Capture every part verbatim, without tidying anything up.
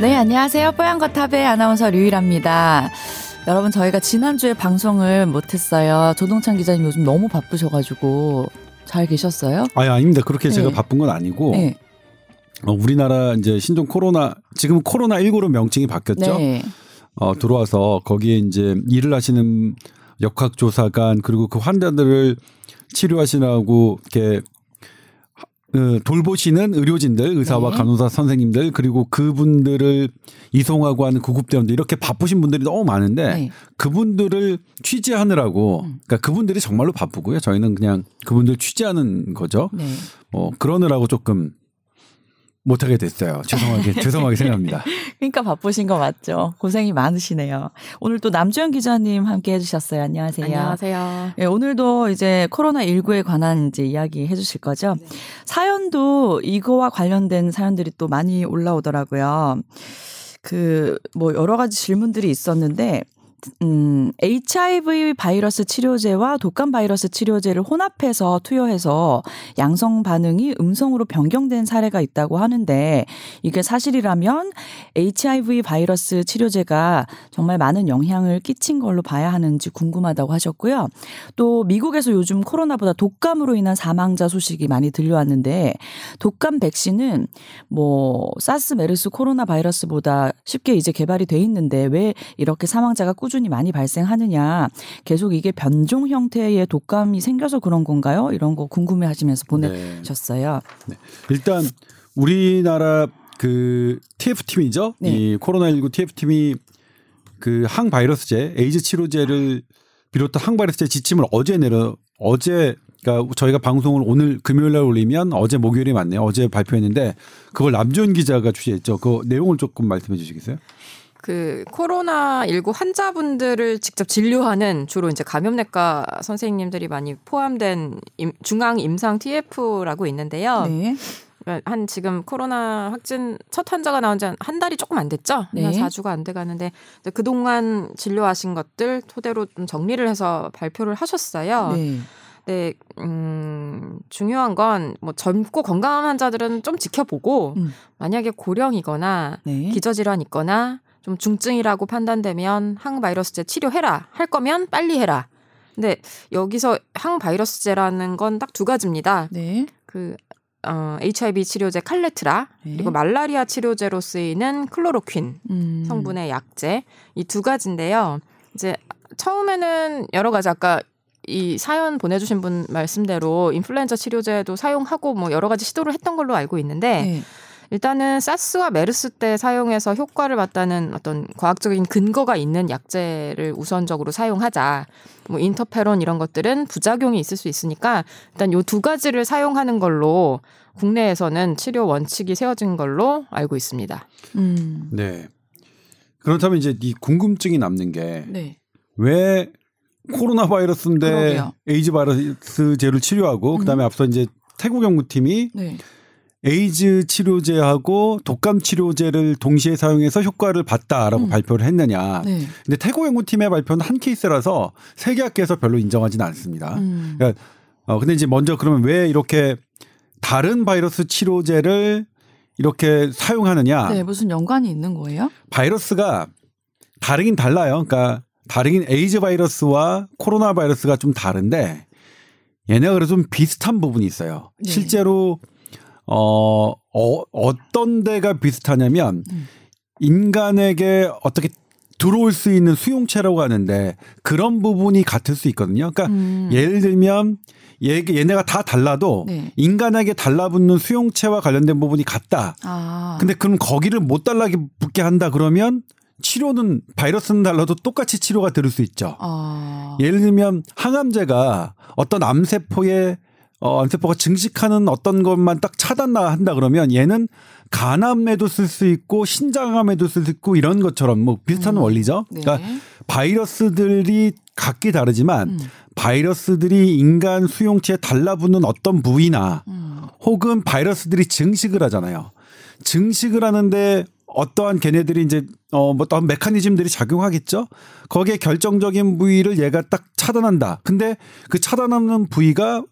네, 안녕하세요. 뽀얀거탑의 아나운서 류일합니다. 여러분, 저희가 지난주에 방송을 못했어요. 조동찬 기자님 요즘 너무 바쁘셔가지고. 잘 계셨어요? 아니, 아닙니다. 그렇게 네. 제가 바쁜 건 아니고 네. 어, 우리나라 이제 신종 코로나, 지금 코로나십구로 명칭이 바뀌었죠. 네. 어, 들어와서 거기에 이제 일을 하시는 역학조사관, 그리고 그 환자들을 치료하시라고 이렇게 그 돌보시는 의료진들, 의사와 네. 간호사 선생님들, 그리고 그분들을 이송하고 하는 구급대원들, 이렇게 바쁘신 분들이 너무 많은데 네. 그분들을 취재하느라고, 그러니까 그분들이 정말로 바쁘고요. 저희는 그냥 그분들 취재하는 거죠. 네. 어, 그러느라고 조금 못하게 됐어요. 죄송하게 죄송하게 생각합니다. 그러니까 바쁘신 거 맞죠. 고생이 많으시네요. 오늘 또 남주현 기자님 함께 해주셨어요. 안녕하세요. 안녕하세요. 네, 오늘도 이제 코로나십구에 관한 이제 이야기 해주실 거죠. 네. 사연도 이거와 관련된 사연들이 또 많이 올라오더라고요. 그 뭐 여러 가지 질문들이 있었는데. 음, 에이치아이브이 바이러스 치료제와 독감 바이러스 치료제를 혼합해서 투여해서 양성 반응이 음성으로 변경된 사례가 있다고 하는데, 이게 사실이라면 에이치아이브이 바이러스 치료제가 정말 많은 영향을 끼친 걸로 봐야 하는지 궁금하다고 하셨고요. 또 미국에서 요즘 코로나보다 독감으로 인한 사망자 소식이 많이 들려왔는데, 독감 백신은 뭐 사스, 메르스, 코로나 바이러스보다 쉽게 이제 개발이 돼 있는데 왜 이렇게 사망자가 꾸 꾸준히 많이 발생하느냐, 계속 이게 변종 형태의 독감이 생겨서 그런 건가요? 이런 거 궁금해하시면서 보내셨어요. 네. 네. 일단 우리나라 그 티에프 팀이죠. 네. 이 코로나십구 티에프 팀이 그 항바이러스제, 에이즈 치료제를 비롯한 항바이러스제 지침을 어제 내려 어제 그러니까 저희가 방송을 오늘 금요일 날 올리면 어제 목요일이 맞네요. 어제 발표했는데 그걸 남주현 기자가 취재했죠. 그 내용을 조금 말씀해 주시겠어요? 그 코로나십구 환자분들을 직접 진료하는 주로 이제 감염내과 선생님들이 많이 포함된 임, 중앙 임상 티에프라고 있는데요. 네. 한 지금 코로나 확진 첫 환자가 나온 지 한 한 달이 조금 안 됐죠. 네. 한 사 주가 안 돼 가는데 그동안 진료하신 것들 토대로 좀 정리를 해서 발표를 하셨어요. 네. 네, 음, 중요한 건 뭐 젊고 건강한 환자들은 좀 지켜보고 음. 만약에 고령이거나 네. 기저질환이 있거나 좀 중증이라고 판단되면 항바이러스제 치료해라. 할 거면 빨리 해라. 근데 여기서 항바이러스제라는 건 딱 두 가지입니다. 네. 그 어, 에이치아이브이 치료제 칼레트라, 네. 그리고 말라리아 치료제로 쓰이는 클로로퀸 음. 성분의 약제, 이 두 가지인데요. 이제 처음에는 여러 가지 아까 이 사연 보내주신 분 말씀대로 인플루엔자 치료제도 사용하고 뭐 여러 가지 시도를 했던 걸로 알고 있는데 네. 일단은 사스와 메르스 때 사용해서 효과를 봤다는 어떤 과학적인 근거가 있는 약제를 우선적으로 사용하자. 뭐 인터페론 이런 것들은 부작용이 있을 수 있으니까 일단 요 두 가지를 사용하는 걸로 국내에서는 치료 원칙이 세워진 걸로 알고 있습니다. 음. 네. 그렇다면 이제 이 궁금증이 남는 게 네. 왜 코로나 바이러스인데 그러게요. 에이즈 바이러스제를 치료하고 음. 그다음에 앞서 이제 태국 연구팀이 네. 에이즈 치료제하고 독감 치료제를 동시에 사용해서 효과를 봤다라고 음. 발표를 했느냐. 네. 근데 태국 연구팀의 발표는 한 케이스라서 세계학계에서 별로 인정하지는 않습니다. 음. 그러니까 어, 근데 이제 먼저 그러면 왜 이렇게 다른 바이러스 치료제를 이렇게 사용하느냐. 네, 무슨 연관이 있는 거예요? 바이러스가 다르긴 달라요. 그러니까 다르긴 에이즈 바이러스와 코로나 바이러스가 좀 다른데 얘네가 그래도 좀 비슷한 부분이 있어요. 네. 실제로 어, 어, 어떤 데가 비슷하냐면, 음. 인간에게 어떻게 들어올 수 있는 수용체라고 하는데, 그런 부분이 같을 수 있거든요. 그러니까, 음. 예를 들면, 얘, 얘네가 다 달라도, 네. 인간에게 달라붙는 수용체와 관련된 부분이 같다. 아. 근데 그럼 거기를 못 달라붙게 한다 그러면, 치료는, 바이러스는 달라도 똑같이 치료가 들을 수 있죠. 아. 예를 들면, 항암제가 어떤 암세포에 어, 암세포가 증식하는 어떤 것만 딱 차단한다 그러면 얘는 간암에도 쓸 수 있고 신장암에도 쓸 수 있고 이런 것처럼 뭐 비슷한 음, 원리죠. 네. 그러니까 바이러스들이 각기 다르지만 음. 바이러스들이 인간 수용체에 달라붙는 어떤 부위나 음. 혹은 바이러스들이 증식을 하잖아요. 증식을 하는데 어떠한 걔네들이 이제 어, 뭐 어떤 메커니즘들이 작용하겠죠. 거기에 결정적인 부위를 얘가 딱 차단한다. 근데 그 차단하는 부위가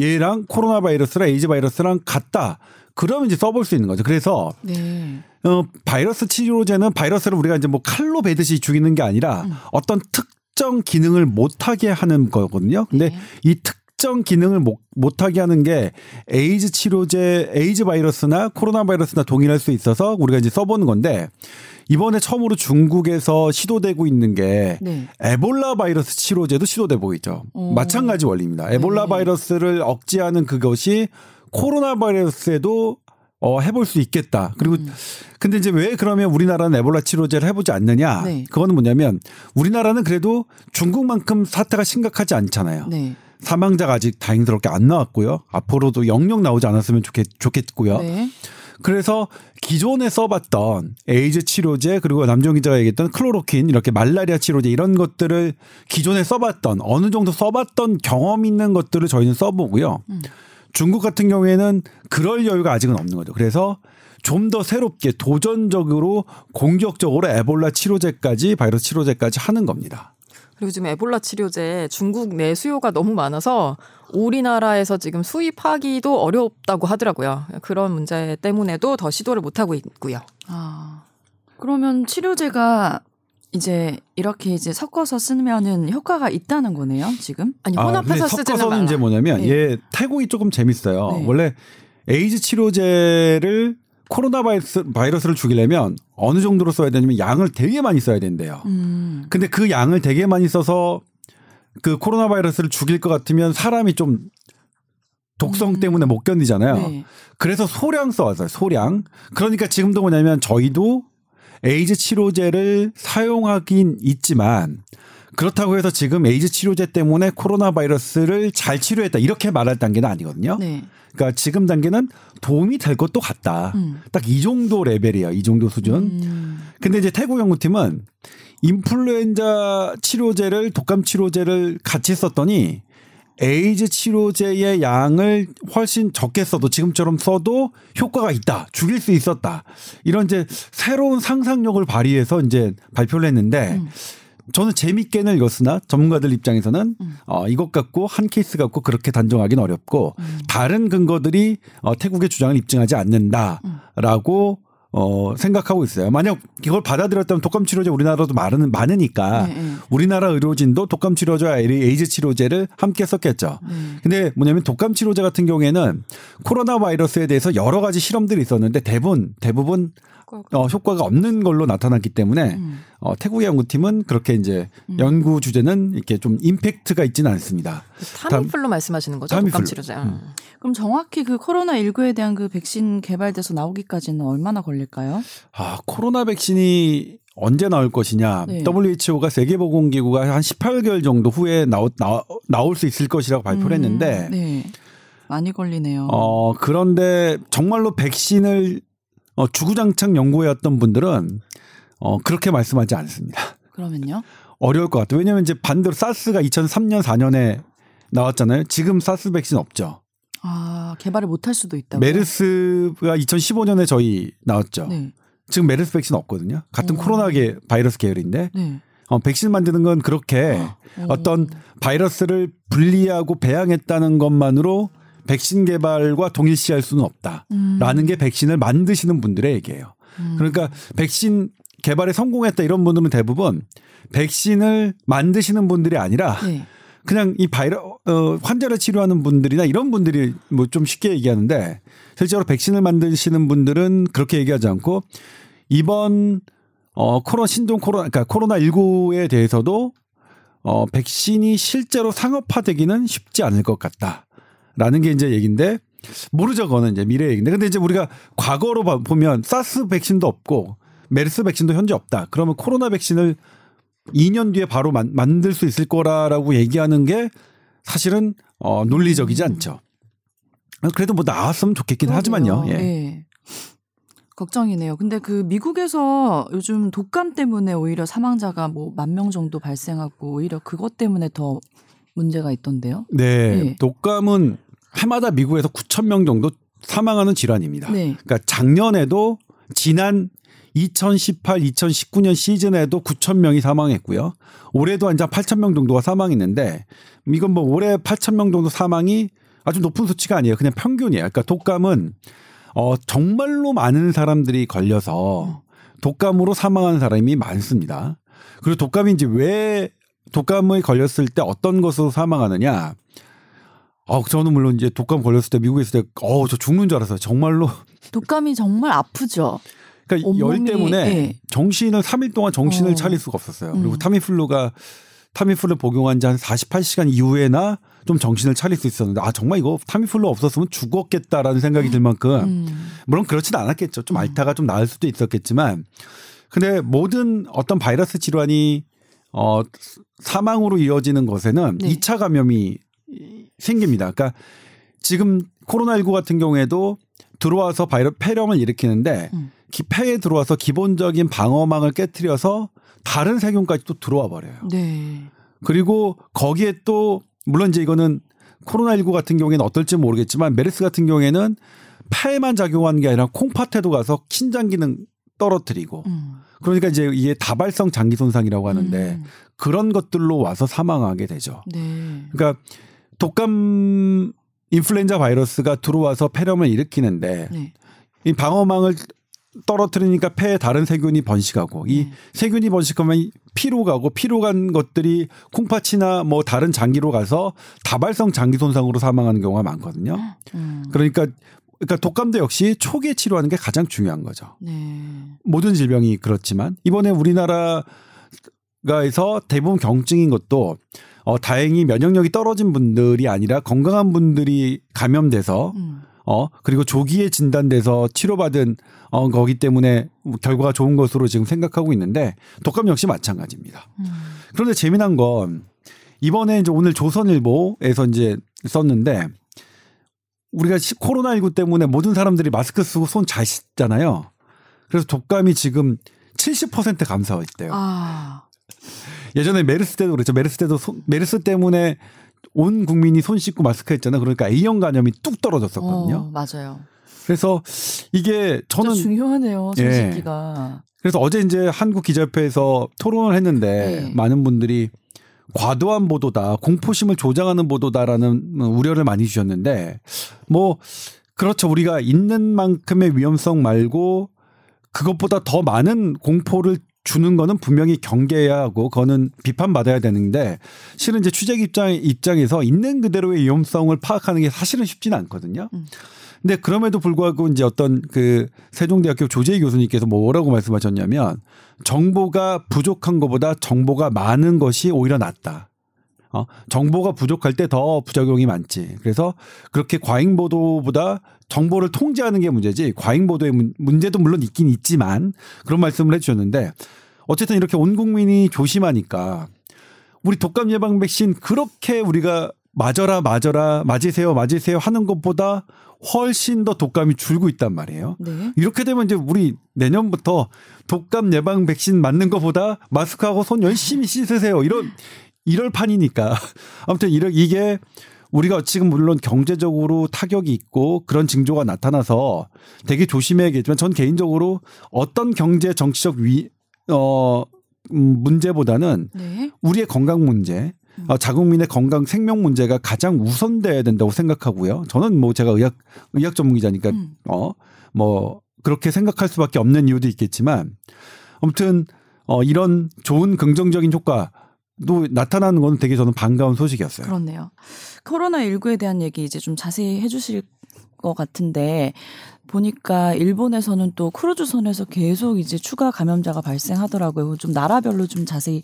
얘랑 코로나 바이러스랑 에이즈 바이러스랑 같다. 그러면 이제 써볼 수 있는 거죠. 그래서 네. 어, 바이러스 치료제는 바이러스를 우리가 이제 뭐 칼로 베듯이 죽이는 게 아니라 음. 어떤 특정 기능을 못하게 하는 거거든요. 근데 네. 이 특 특정 기능을 못, 못하게 하는 게 에이즈 치료제, 에이즈 바이러스나 코로나 바이러스나 동일할 수 있어서 우리가 이제 써보는 건데, 이번에 처음으로 중국에서 시도되고 있는 게 네. 에볼라 바이러스 치료제도 시도되고 있죠. 오. 마찬가지 원리입니다. 에볼라 네. 바이러스를 억제하는 그것이 코로나 바이러스에도 어, 해볼 수 있겠다. 그리고, 음. 근데 이제 왜 그러면 우리나라는 에볼라 치료제를 해보지 않느냐? 네. 그거는 뭐냐면 우리나라는 그래도 중국만큼 사태가 심각하지 않잖아요. 네. 사망자가 아직 다행스럽게 안 나왔고요. 앞으로도 영영 나오지 않았으면 좋겠, 좋겠고요. 네. 그래서 기존에 써봤던 에이즈 치료제, 그리고 남주현 기자가 얘기했던 클로로퀸, 이렇게 말라리아 치료제 이런 것들을 기존에 써봤던, 어느 정도 써봤던 경험 있는 것들을 저희는 써보고요. 음. 중국 같은 경우에는 그럴 여유가 아직은 없는 거죠. 그래서 좀 더 새롭게 도전적으로 공격적으로 에볼라 치료제까지, 바이러스 치료제까지 하는 겁니다. 그리고 지금 에볼라 치료제 중국 내 수요가 너무 많아서 우리나라에서 지금 수입하기도 어렵다고 하더라고요. 그런 문제 때문에도 더 시도를 못하고 있고요. 아, 그러면 치료제가 이제 이렇게 이제 섞어서 쓰면은 효과가 있다는 거네요, 지금? 아니, 혼합해서 아, 쓰지는 섞어서는 말아. 이제 뭐냐면 네. 얘 태국이 조금 재밌어요. 네. 원래 에이즈 치료제를 코로나 바이러스, 바이러스를 죽이려면 어느 정도로 써야 되냐면 양을 되게 많이 써야 된대요. 음. 근데 그 양을 되게 많이 써서 그 코로나 바이러스를 죽일 것 같으면 사람이 좀 독성 음. 때문에 못 견디잖아요. 네. 그래서 소량 써왔어요. 소량. 그러니까 지금도 뭐냐면 저희도 에이즈 치료제를 사용하긴 있지만 그렇다고 해서 지금 에이즈 치료제 때문에 코로나 바이러스를 잘 치료했다 이렇게 말할 단계는 아니거든요. 네. 그러니까 지금 단계는 도움이 될 것도 같다. 음. 딱 이 정도 레벨이야. 이 정도 수준. 음. 근데 이제 태국 연구팀은 인플루엔자 치료제를, 독감 치료제를 같이 썼더니 에이즈 치료제의 양을 훨씬 적게 써도, 지금처럼 써도 효과가 있다. 죽일 수 있었다. 이런 이제 새로운 상상력을 발휘해서 이제 발표를 했는데 음. 저는 재밌게는 읽었으나 전문가들 입장에서는 음. 어, 이것 갖고 한 케이스 갖고 그렇게 단정하기는 어렵고 음. 다른 근거들이 어, 태국의 주장을 입증하지 않는다라고 음. 어, 생각하고 있어요. 만약 이걸 받아들였다면 독감 치료제 우리나라도 많은, 많으니까 네, 네. 우리나라 의료진도 독감 치료제와 에이즈 치료제를 함께 썼겠죠. 음. 근데 뭐냐면 독감 치료제 같은 경우에는 코로나 바이러스에 대해서 여러 가지 실험들이 있었는데 대부분 대부분 어, 효과가 없는 걸로 나타났기 때문에 음. 어, 태국의 연구팀은 그렇게 이제 음. 연구 주제는 이렇게 좀 임팩트가 있지는 않습니다. 타미플루 말씀하시는 거죠? 타미플루. 독감 치료제. 음. 그럼 정확히 그 코로나십구에 대한 그 백신 개발돼서 나오기까지는 얼마나 걸릴까요? 아, 코로나 백신이 언제 나올 것이냐. 네. 더블유에이치오가 세계보건기구가 한 십팔 개월 정도 후에 나오, 나, 나올 수 있을 것이라고 발표를 음. 했는데 네. 많이 걸리네요. 어, 그런데 정말로 백신을 어, 주구장창 연구해왔던 분들은 어, 그렇게 말씀하지 않습니다. 그러면요? 어려울 것 같아요. 왜냐하면 이제 반대로 사스가 이천삼 년, 사 년에 나왔잖아요. 지금 사스 백신 없죠. 아, 개발을 못할 수도 있다고요? 메르스가 이천십오 년에 저희 나왔죠. 네. 지금 메르스 백신 없거든요. 같은 오. 코로나 게, 바이러스 계열인데 네. 어, 백신 만드는 건 그렇게 오. 어떤 바이러스를 분리하고 배양했다는 것만으로 백신 개발과 동일시할 수는 없다라는 음. 게 백신을 만드시는 분들의 얘기예요. 음. 그러니까 백신 개발에 성공했다 이런 분들은 대부분 백신을 만드시는 분들이 아니라 네. 그냥 이 바이러 어, 환자를 치료하는 분들이나 이런 분들이 뭐 좀 쉽게 얘기하는데, 실제로 백신을 만드시는 분들은 그렇게 얘기하지 않고 이번 어, 코로나 신종 코로나 그러니까 코로나십구에 대해서도 어, 백신이 실제로 상업화되기는 쉽지 않을 것 같다. 라는 게 이제 얘기인데, 모르죠. 그거는 이제 미래 얘기인데. 근데 이제 우리가 과거로 보면 사스 백신도 없고 메르스 백신도 현재 없다. 그러면 코로나 백신을 이 년 뒤에 바로 만, 만들 수 있을 거라라고 얘기하는 게 사실은 어, 논리적이지 않죠. 그래도 뭐 나왔으면 좋겠긴 그러네요. 하지만요. 예. 네. 걱정이네요. 근데 그 미국에서 요즘 독감 때문에 오히려 사망자가 뭐 만 명 정도 발생하고 오히려 그것 때문에 더 문제가 있던데요. 네, 네. 독감은 해마다 미국에서 구천 명 정도 사망하는 질환입니다. 네. 그러니까 작년에도 지난 이천십팔, 이천십구 년 시즌에도 구천 명이 사망했고요. 올해도 한 팔천 명 정도가 사망했는데, 이건 뭐 올해 팔천 명 정도 사망이 아주 높은 수치가 아니에요. 그냥 평균이에요. 그러니까 독감은 어, 정말로 많은 사람들이 걸려서 독감으로 사망한 사람이 많습니다. 그리고 독감이 이제 왜 독감에 걸렸을 때 어떤 것으로 사망하느냐? 어, 저는 물론 이제 독감 걸렸을 때 미국에 있을 때 어, 저 죽는 줄 알았어요. 정말로 독감이 정말 아프죠. 그러니까 온몸이, 열 때문에 네. 정신을 삼 일 동안 정신을 어. 차릴 수가 없었어요. 그리고 음. 타미플루가 타미플루 복용한 지 한 사십팔 시간 이후에나 좀 정신을 차릴 수 있었는데 아 정말 이거 타미플루 없었으면 죽었겠다라는 생각이 들 만큼 음. 물론 그렇진 않았겠죠. 좀 앓다가 좀 나을 수도 있었겠지만 근데 모든 어떤 바이러스 질환이 어, 사망으로 이어지는 것에는 네. 이 차 감염이 생깁니다. 그러니까 지금 코로나십구 같은 경우에도 들어와서 바이러스 폐렴을 일으키는데 음. 폐에 들어와서 기본적인 방어망을 깨트려서 다른 세균까지 또 들어와 버려요. 네. 그리고 거기에 또 물론 이제 이거는 코로나십구 같은 경우에는 어떨지 모르겠지만 메르스 같은 경우에는 폐에만 작용하는 게 아니라 콩팥에도 가서 신장 기능 떨어뜨리고 음. 그러니까 이제 이게 다발성 장기 손상이라고 하는데 음. 그런 것들로 와서 사망하게 되죠. 네. 그러니까 독감 인플루엔자 바이러스가 들어와서 폐렴을 일으키는데 네. 이 방어망을 떨어뜨리니까 폐에 다른 세균이 번식하고 이 네. 세균이 번식하면 피로 가고 피로 간 것들이 콩팥이나 뭐 다른 장기로 가서 다발성 장기 손상으로 사망하는 경우가 많거든요. 음. 그러니까 그러니까 독감도 역시 초기에 치료하는 게 가장 중요한 거죠. 네. 모든 질병이 그렇지만 이번에 우리나라가에서 대부분 경증인 것도 어, 다행히 면역력이 떨어진 분들이 아니라 건강한 분들이 감염돼서 음. 어, 그리고 조기에 진단돼서 치료받은 어, 거기 때문에 결과가 좋은 것으로 지금 생각하고 있는데 독감 역시 마찬가지입니다. 음. 그런데 재미난 건 이번에 이제 오늘 조선일보에서 이제 썼는데 우리가 코로나십구 때문에 모든 사람들이 마스크 쓰고 손 잘 씻잖아요. 그래서 독감이 지금 칠십 퍼센트 감소했대요. 아. 예전에 메르스 때도 그랬죠. 메르스 때도 소, 메르스 때문에 온 국민이 손 씻고 마스크 했잖아요. 그러니까 A형 감염이 뚝 떨어졌었거든요. 어, 맞아요. 그래서 이게 저는 중요하네요. 손 씻기가. 예. 그래서 어제 이제 한국 기자협회에서 토론을 했는데 네. 많은 분들이 과도한 보도다, 공포심을 조장하는 보도다라는 우려를 많이 주셨는데 뭐 그렇죠. 우리가 있는 만큼의 위험성 말고 그것보다 더 많은 공포를 주는 거는 분명히 경계해야 하고 그거는 비판받아야 되는데 실은 이제 취재 입장, 입장에서 있는 그대로의 위험성을 파악하는 게 사실은 쉽지는 않거든요. 음. 근데 그럼에도 불구하고 이제 어떤 그 세종대학교 조재희 교수님께서 뭐라고 말씀하셨냐면 정보가 부족한 것보다 정보가 많은 것이 오히려 낫다. 어? 정보가 부족할 때 더 부작용이 많지. 그래서 그렇게 과잉 보도보다 정보를 통제하는 게 문제지 과잉 보도의 문, 문제도 물론 있긴 있지만 그런 말씀을 해주셨는데 어쨌든 이렇게 온 국민이 조심하니까 우리 독감 예방 백신 그렇게 우리가 맞아라 맞아라 맞으세요 맞으세요 하는 것보다 훨씬 더 독감이 줄고 있단 말이에요. 네. 이렇게 되면 이제 우리 내년부터 독감 예방 백신 맞는 것보다 마스크하고 손 열심히 씻으세요. 이런 이럴 판이니까 아무튼 이게 우리가 지금 물론 경제적으로 타격이 있고 그런 징조가 나타나서 되게 조심해야겠지만 전 개인적으로 어떤 경제 정치적 위, 어, 문제보다는 네. 우리의 건강 문제 어, 자국민의 건강 생명 문제가 가장 우선돼야 된다고 생각하고요. 저는 뭐 제가 의학 의학 전문기자니까 음. 어, 뭐 그렇게 생각할 수밖에 없는 이유도 있겠지만 아무튼 어, 이런 좋은 긍정적인 효과 도 나타나는 건 되게 저는 반가운 소식이었어요. 그렇네요. 코로나십구에 대한 얘기 이제 좀 자세히 해주실 것 같은데 보니까 일본에서는 또 크루즈선에서 계속 이제 추가 감염자가 발생하더라고요. 좀 나라별로 좀 자세히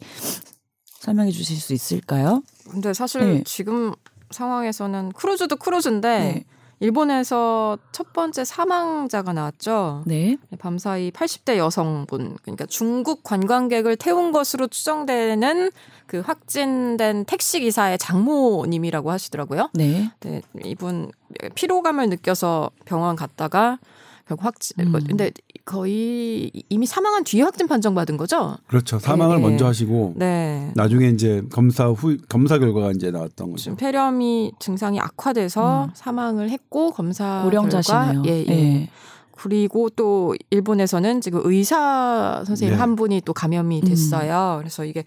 설명해 주실 수 있을까요? 근데 사실 네. 지금 상황에서는 크루즈도 크루즈인데 네. 일본에서 첫 번째 사망자가 나왔죠. 네. 밤사이 팔십 대 여성분, 그러니까 중국 관광객을 태운 것으로 추정되는 그 확진된 택시 기사의 장모님이라고 하시더라고요. 네. 네. 이분 피로감을 느껴서 병원 갔다가 결국 확진. 음. 근데 거의 이미 사망한 뒤에 확진 판정 받은 거죠. 그렇죠. 사망을 네. 먼저 하시고 네. 나중에 이제 검사 후 검사 결과가 이제 나왔던 거죠. 폐렴이 증상이 악화돼서 음. 사망을 했고 검사 고령자시네요. 결과 예, 예. 예. 그리고 또 일본에서는 지금 의사 선생님 네. 한 분이 또 감염이 됐어요. 음. 그래서 이게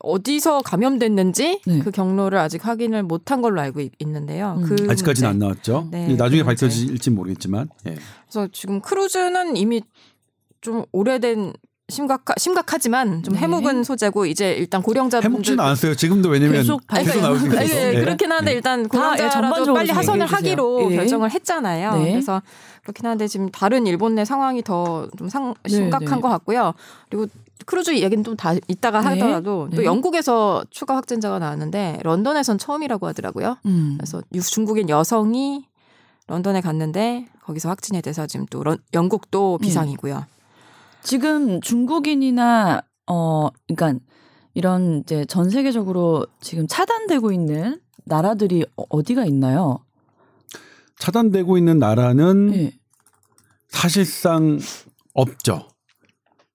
어디서 감염됐는지 네. 그 경로를 아직 확인을 못한 걸로 알고 있는데요. 음. 그 아직까지는 문제. 안 나왔죠. 네, 나중에 그 밝혀질지 모르겠지만. 예. 그래서 지금 크루즈는 이미 좀 오래된 심각하, 심각하지만 좀 해묵은 네. 소재고 이제 일단 고령자분들 해묵지는 않았어요. 지금도 왜냐면 계속, 계속 나오고 계속. 예, 예. 그렇긴 한데 일단 고령자라도 아, 예, 빨리 하선을 하기로 예. 결정을 했잖아요. 네. 그래서 그렇긴 한데 지금 다른 일본 내 상황이 더 좀 심각한 네, 네. 것 같고요. 그리고 크루즈 얘기는 좀 다 이따가 네. 하더라도 또 네. 영국에서 추가 확진자가 나왔는데 런던에선 처음이라고 하더라고요. 음. 그래서 중국인 여성이 런던에 갔는데 거기서 확진이 돼서 지금 또 런, 영국도 비상이고요. 네. 지금 중국인이나 어, 그러니까 이런 이제 전 세계적으로 지금 차단되고 있는 나라들이 어디가 있나요? 차단되고 있는 나라는 네. 사실상 없죠.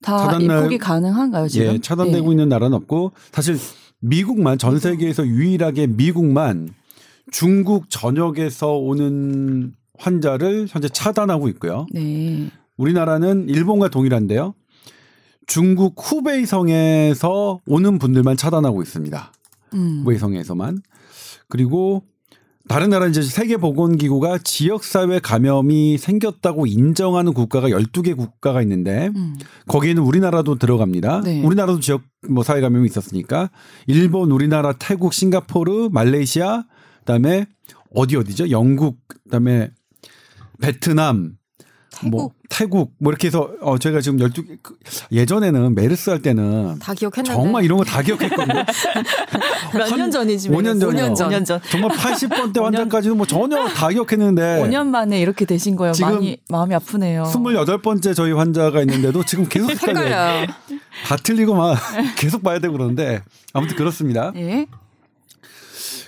다 입국이 가능한가요 지금? 예, 차단되고 예. 있는 나라는 없고 사실 미국만 전 세계에서 유일하게 미국만 중국 전역에서 오는 환자를 현재 차단하고 있고요. 네. 우리나라는 일본과 동일한데요. 중국 후베이성에서 오는 분들만 차단하고 있습니다. 음. 후베이성에서만. 그리고 다른 나라 이제 세계보건기구가 지역사회 감염이 생겼다고 인정하는 국가가 열두 개 국가가 있는데 음. 거기에는 우리나라도 들어갑니다. 네. 우리나라도 지역 뭐 사회 감염이 있었으니까 일본, 우리나라, 태국, 싱가포르, 말레이시아, 그다음에 어디 어디죠? 영국, 그다음에 베트남, 태국, 뭐, 태국 뭐 이렇게 해서 어 저희가 지금 열두 예전에는 메르스 할 때는 다 기억했는데 정말 이런 거 다 기억했거든요. 몇 년 전이지 오 년 전이요. 오 년 전. 정말 팔십 번대 환자까지는 뭐 전혀 다 기억했는데 오 년 만에 이렇게 되신 거예요. 지금 많이 마음이 아프네요. 스물여덟 번째 저희 환자가 있는데도 지금 계속 헷갈려요. 다 틀리고 막 계속 봐야 되고 그러는데 아무튼 그렇습니다. 예?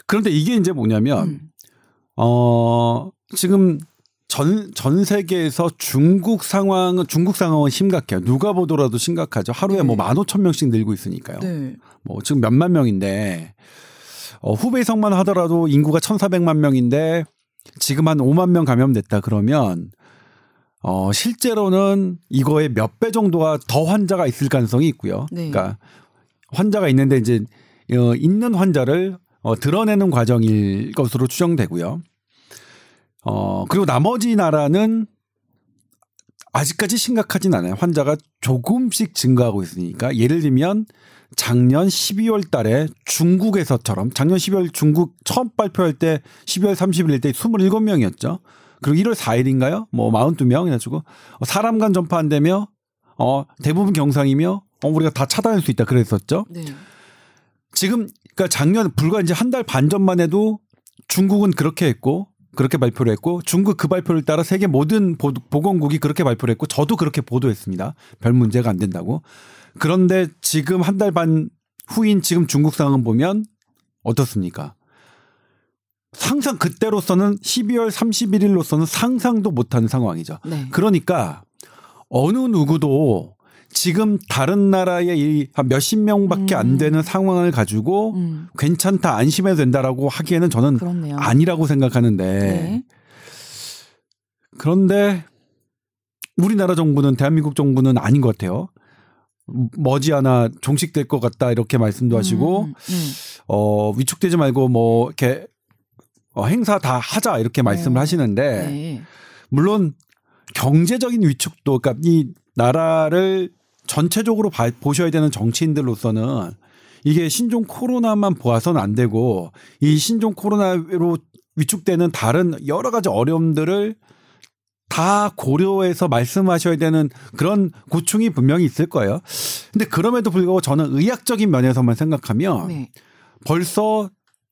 그런데 이게 이제 뭐냐면 음. 어 지금 전, 전 세계에서 중국 상황은 중국 상황은 심각해요. 누가 보더라도 심각하죠. 하루에 네. 뭐 만 오천 명씩 늘고 있으니까요. 네. 뭐 지금 몇만 명인데 어, 후베이성만 하더라도 인구가 천사백만 명인데 지금 한 오만 명 감염됐다 그러면 어, 실제로는 이거의 몇 배 정도가 더 환자가 있을 가능성이 있고요. 네. 그러니까 환자가 있는데 이제 어, 있는 환자를 어, 드러내는 과정일 것으로 추정되고요. 어, 그리고 나머지 나라는 아직까지 심각하진 않아요. 환자가 조금씩 증가하고 있으니까. 예를 들면 작년 십이월 달에 중국에서처럼 작년 십이월 중국 처음 발표할 때 십이월 삼십일일 때 스물일곱 명이었죠. 그리고 일월 사일인가요? 뭐 사십이 명 해가지고 사람 간 전파 안 되며 어, 대부분 경상이며 어, 우리가 다 차단할 수 있다 그랬었죠. 네. 지금 그러니까 작년 불과 이제 한 달 반 전만 해도 중국은 그렇게 했고 그렇게 발표를 했고 중국 그 발표를 따라 세계 모든 보, 보건국이 그렇게 발표를 했고 저도 그렇게 보도했습니다. 별 문제가 안 된다고. 그런데 지금 한 달 반 후인 지금 중국 상황 보면 어떻습니까? 상상 그때로서는 십이월 삼십일일로서는 상상도 못하는 상황이죠. 네. 그러니까 어느 누구도 지금 다른 나라의 이 한 몇십 명밖에 음. 안 되는 상황을 가지고 음. 괜찮다 안심해도 된다라고 하기에는 저는 그렇네요. 아니라고 생각하는데 네. 그런데 우리나라 정부는 대한민국 정부는 아닌 것 같아요. 머지않아 종식될 것 같다 이렇게 말씀도 하시고 음. 음. 어, 위축되지 말고 뭐 이렇게 어, 행사 다 하자 이렇게 말씀을 네. 하시는데 네. 물론 경제적인 위축도 그러니까 이 나라를 전체적으로 봐, 보셔야 되는 정치인들로서는 이게 신종 코로나만 보아서는 안 되고 이 신종 코로나로 위축되는 다른 여러 가지 어려움들을 다 고려해서 말씀하셔야 되는 그런 고충이 분명히 있을 거예요. 근데 그럼에도 불구하고 저는 의학적인 면에서만 생각하면 네. 벌써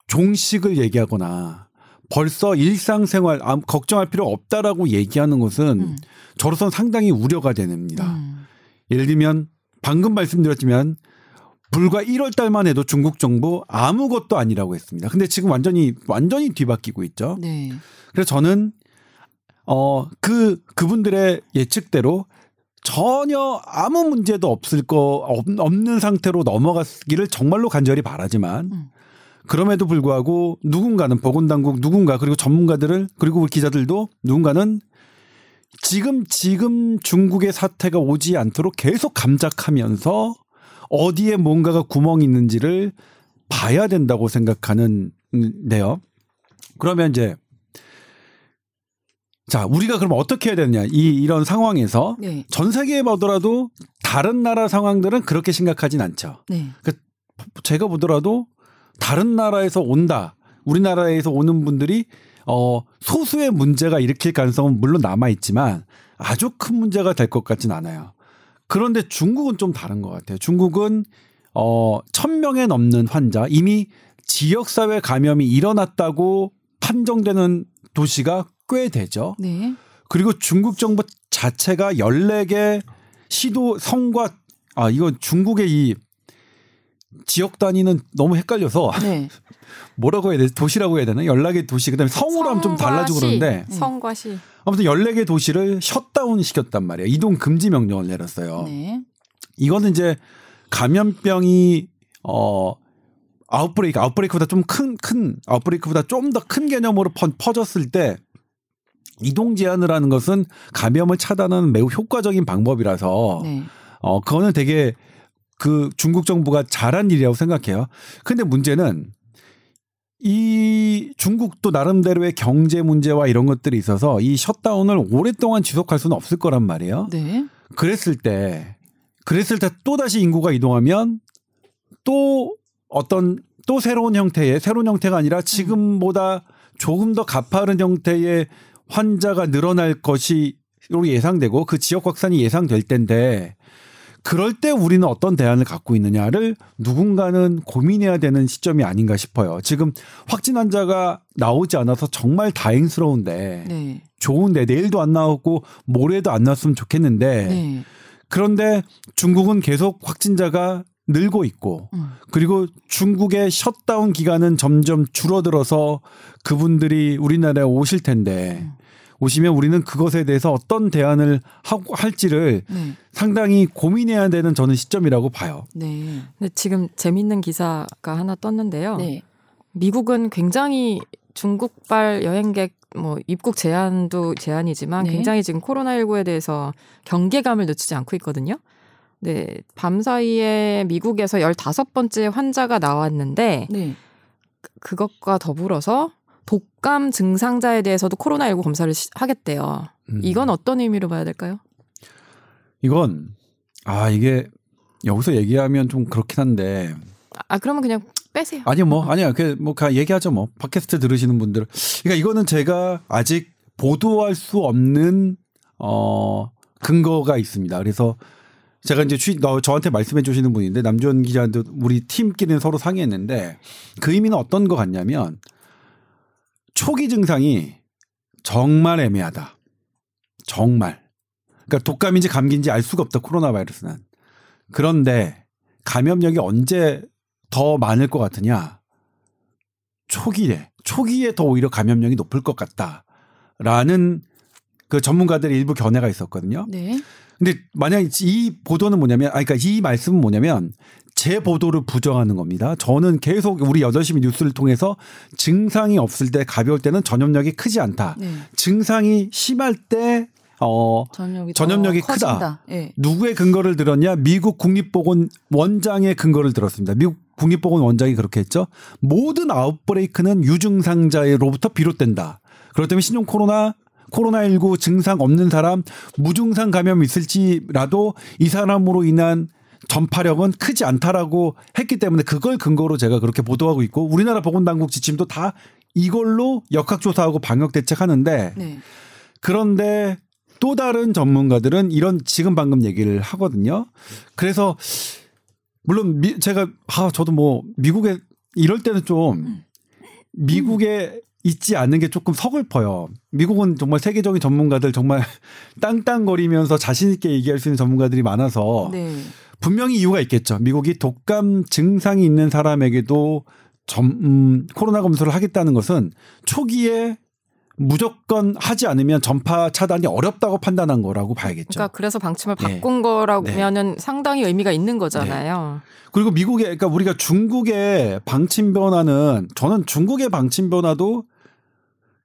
종식을 얘기하거나 벌써 일상생활 아, 걱정할 필요 없다라고 얘기하는 것은 음. 저로서는 상당히 우려가 됩니다. 음. 예를 들면 방금 말씀드렸지만 불과 일월 달만 해도 중국 정부 아무것도 아니라고 했습니다. 근데 지금 완전히 완전히 뒤바뀌고 있죠. 네. 그래서 저는 어, 그 그분들의 예측대로 전혀 아무 문제도 없을 거 없, 없는 상태로 넘어갔기를 정말로 간절히 바라지만. 음. 그럼에도 불구하고 누군가는 보건당국 누군가 그리고 전문가들을 그리고 우리 기자들도 누군가는 지금 지금 중국의 사태가 오지 않도록 계속 감작하면서 어디에 뭔가가 구멍이 있는지를 봐야 된다고 생각하는데요. 그러면 이제 자 우리가 그럼 어떻게 해야 되느냐 이 이런 상황에서 네. 전 세계에 보더라도 다른 나라 상황들은 그렇게 심각하진 않죠. 네. 그러니까 제가 보더라도 다른 나라에서 온다, 우리나라에서 오는 분들이 어, 소수의 문제가 일으킬 가능성은 물론 남아 있지만 아주 큰 문제가 될 것 같진 않아요. 그런데 중국은 좀 다른 것 같아요. 중국은 어, 천 명에 넘는 환자, 이미 지역사회 감염이 일어났다고 판정되는 도시가 꽤 되죠. 네. 그리고 중국 정부 자체가 열네 개 시도, 성과, 아, 이건 중국의 이 지역 단위는 너무 헷갈려서 네. 뭐라고 해야 되지? 도시라고 해야 되나? 열네 개 도시, 그 다음에 성으로 하면 좀 달라지고 그러는데. 성과 시. 아무튼 열네 개 도시를 셧다운 시켰단 말이에요. 이동 금지 명령을 내렸어요. 네. 이거는 이제 감염병이 어, 아웃브레이크, 아웃브레이크보다 좀 큰, 큰, 아웃브레이크보다 좀 더 큰 개념으로 퍼, 퍼졌을 때 이동 제한을 하는 것은 감염을 차단하는 매우 효과적인 방법이라서 네. 어, 그거는 되게 그 중국 정부가 잘한 일이라고 생각해요. 근데 문제는 이 중국도 나름대로의 경제 문제와 이런 것들이 있어서 이 셧다운을 오랫동안 지속할 수는 없을 거란 말이에요. 네. 그랬을 때, 그랬을 때 또다시 인구가 이동하면 또 어떤 또 새로운 형태의, 새로운 형태가 아니라 지금보다 조금 더 가파른 형태의 환자가 늘어날 것이로 예상되고 그 지역 확산이 예상될 텐데 그럴 때 우리는 어떤 대안을 갖고 있느냐를 누군가는 고민해야 되는 시점이 아닌가 싶어요. 지금 확진 환자가 나오지 않아서 정말 다행스러운데 네. 좋은데 내일도 안 나오고 모레도 안 나왔으면 좋겠는데 네. 그런데 중국은 계속 확진자가 늘고 있고 음. 그리고 중국의 셧다운 기간은 점점 줄어들어서 그분들이 우리나라에 오실 텐데 음. 오시면 우리는 그것에 대해서 어떤 대안을 하고 할지를 네. 상당히 고민해야 되는 저는 시점이라고 봐요. 네. 근데 지금 재밌는 기사가 하나 떴는데요. 네. 미국은 굉장히 중국발 여행객 뭐 입국 제한도 제한이지만 네. 굉장히 지금 코로나십구에 대해서 경계감을 늦추지 않고 있거든요. 네. 밤 사이에 미국에서 열다섯 번째 환자가 나왔는데 네. 그것과 더불어서 독감 증상자에 대해서도 코로나십구 검사를 시, 하겠대요. 음. 이건 어떤 의미로 봐야 될까요? 이건 아 이게 여기서 얘기하면 좀 그렇긴 한데 아 그러면 그냥 빼세요. 아니요 뭐 아니야 그 뭐 가 얘기하죠 뭐 팟캐스트 들으시는 분들. 그러니까 이거는 제가 아직 보도할 수 없는 어 근거가 있습니다. 그래서 제가 이제 취, 너, 저한테 말씀해 주시는 분인데 남주현 기자한테 우리 팀끼리는 서로 상의했는데 그 의미는 어떤 거 같냐면. 초기 증상이 정말 애매하다. 정말. 그러니까 독감인지 감기인지 알 수가 없다. 코로나 바이러스는. 그런데 감염력이 언제 더 많을 것 같으냐. 초기에. 초기에 더 오히려 감염력이 높을 것 같다라는 그 전문가들의 일부 견해가 있었거든요. 네. 근데 만약에 이 보도는 뭐냐면, 아, 그러니까 이 말씀은 뭐냐면 제 보도를 부정하는 겁니다. 저는 계속 우리 여덟 시 뉴스를 통해서 증상이 없을 때 가벼울 때는 전염력이 크지 않다. 네. 증상이 심할 때 어, 전염력이, 전염력이 크다. 네. 누구의 근거를 들었냐? 미국 국립보건원장의 근거를 들었습니다. 미국 국립보건원장이 그렇게 했죠. 모든 아웃브레이크는 유증상자로부터 비롯된다. 그렇기 때문에 신종 코로나 코로나십구 증상 없는 사람, 무증상 감염이 있을지라도 이 사람으로 인한 전파력은 크지 않다라고 했기 때문에 그걸 근거로 제가 그렇게 보도하고 있고 우리나라 보건당국 지침도 다 이걸로 역학조사하고 방역대책하는데 네. 그런데 또 다른 전문가들은 이런 지금 방금 얘기를 하거든요. 그래서 물론 미, 제가 아, 저도 뭐 미국에 이럴 때는 좀 미국에 음. 있지 않는 게 조금 서글퍼요. 미국은 정말 세계적인 전문가들 정말 땅땅거리면서 자신 있게 얘기할 수 있는 전문가들이 많아서 네. 분명히 이유가 있겠죠. 미국이 독감 증상이 있는 사람에게도 점, 음, 코로나 검사를 하겠다는 것은 초기에 무조건 하지 않으면 전파 차단이 어렵다고 판단한 거라고 봐야겠죠. 그러니까 그래서 방침을 네. 바꾼 거라면은 네. 상당히 의미가 있는 거잖아요. 네. 그리고 미국의 그러니까 우리가 중국의 방침 변화는 저는 중국의 방침 변화도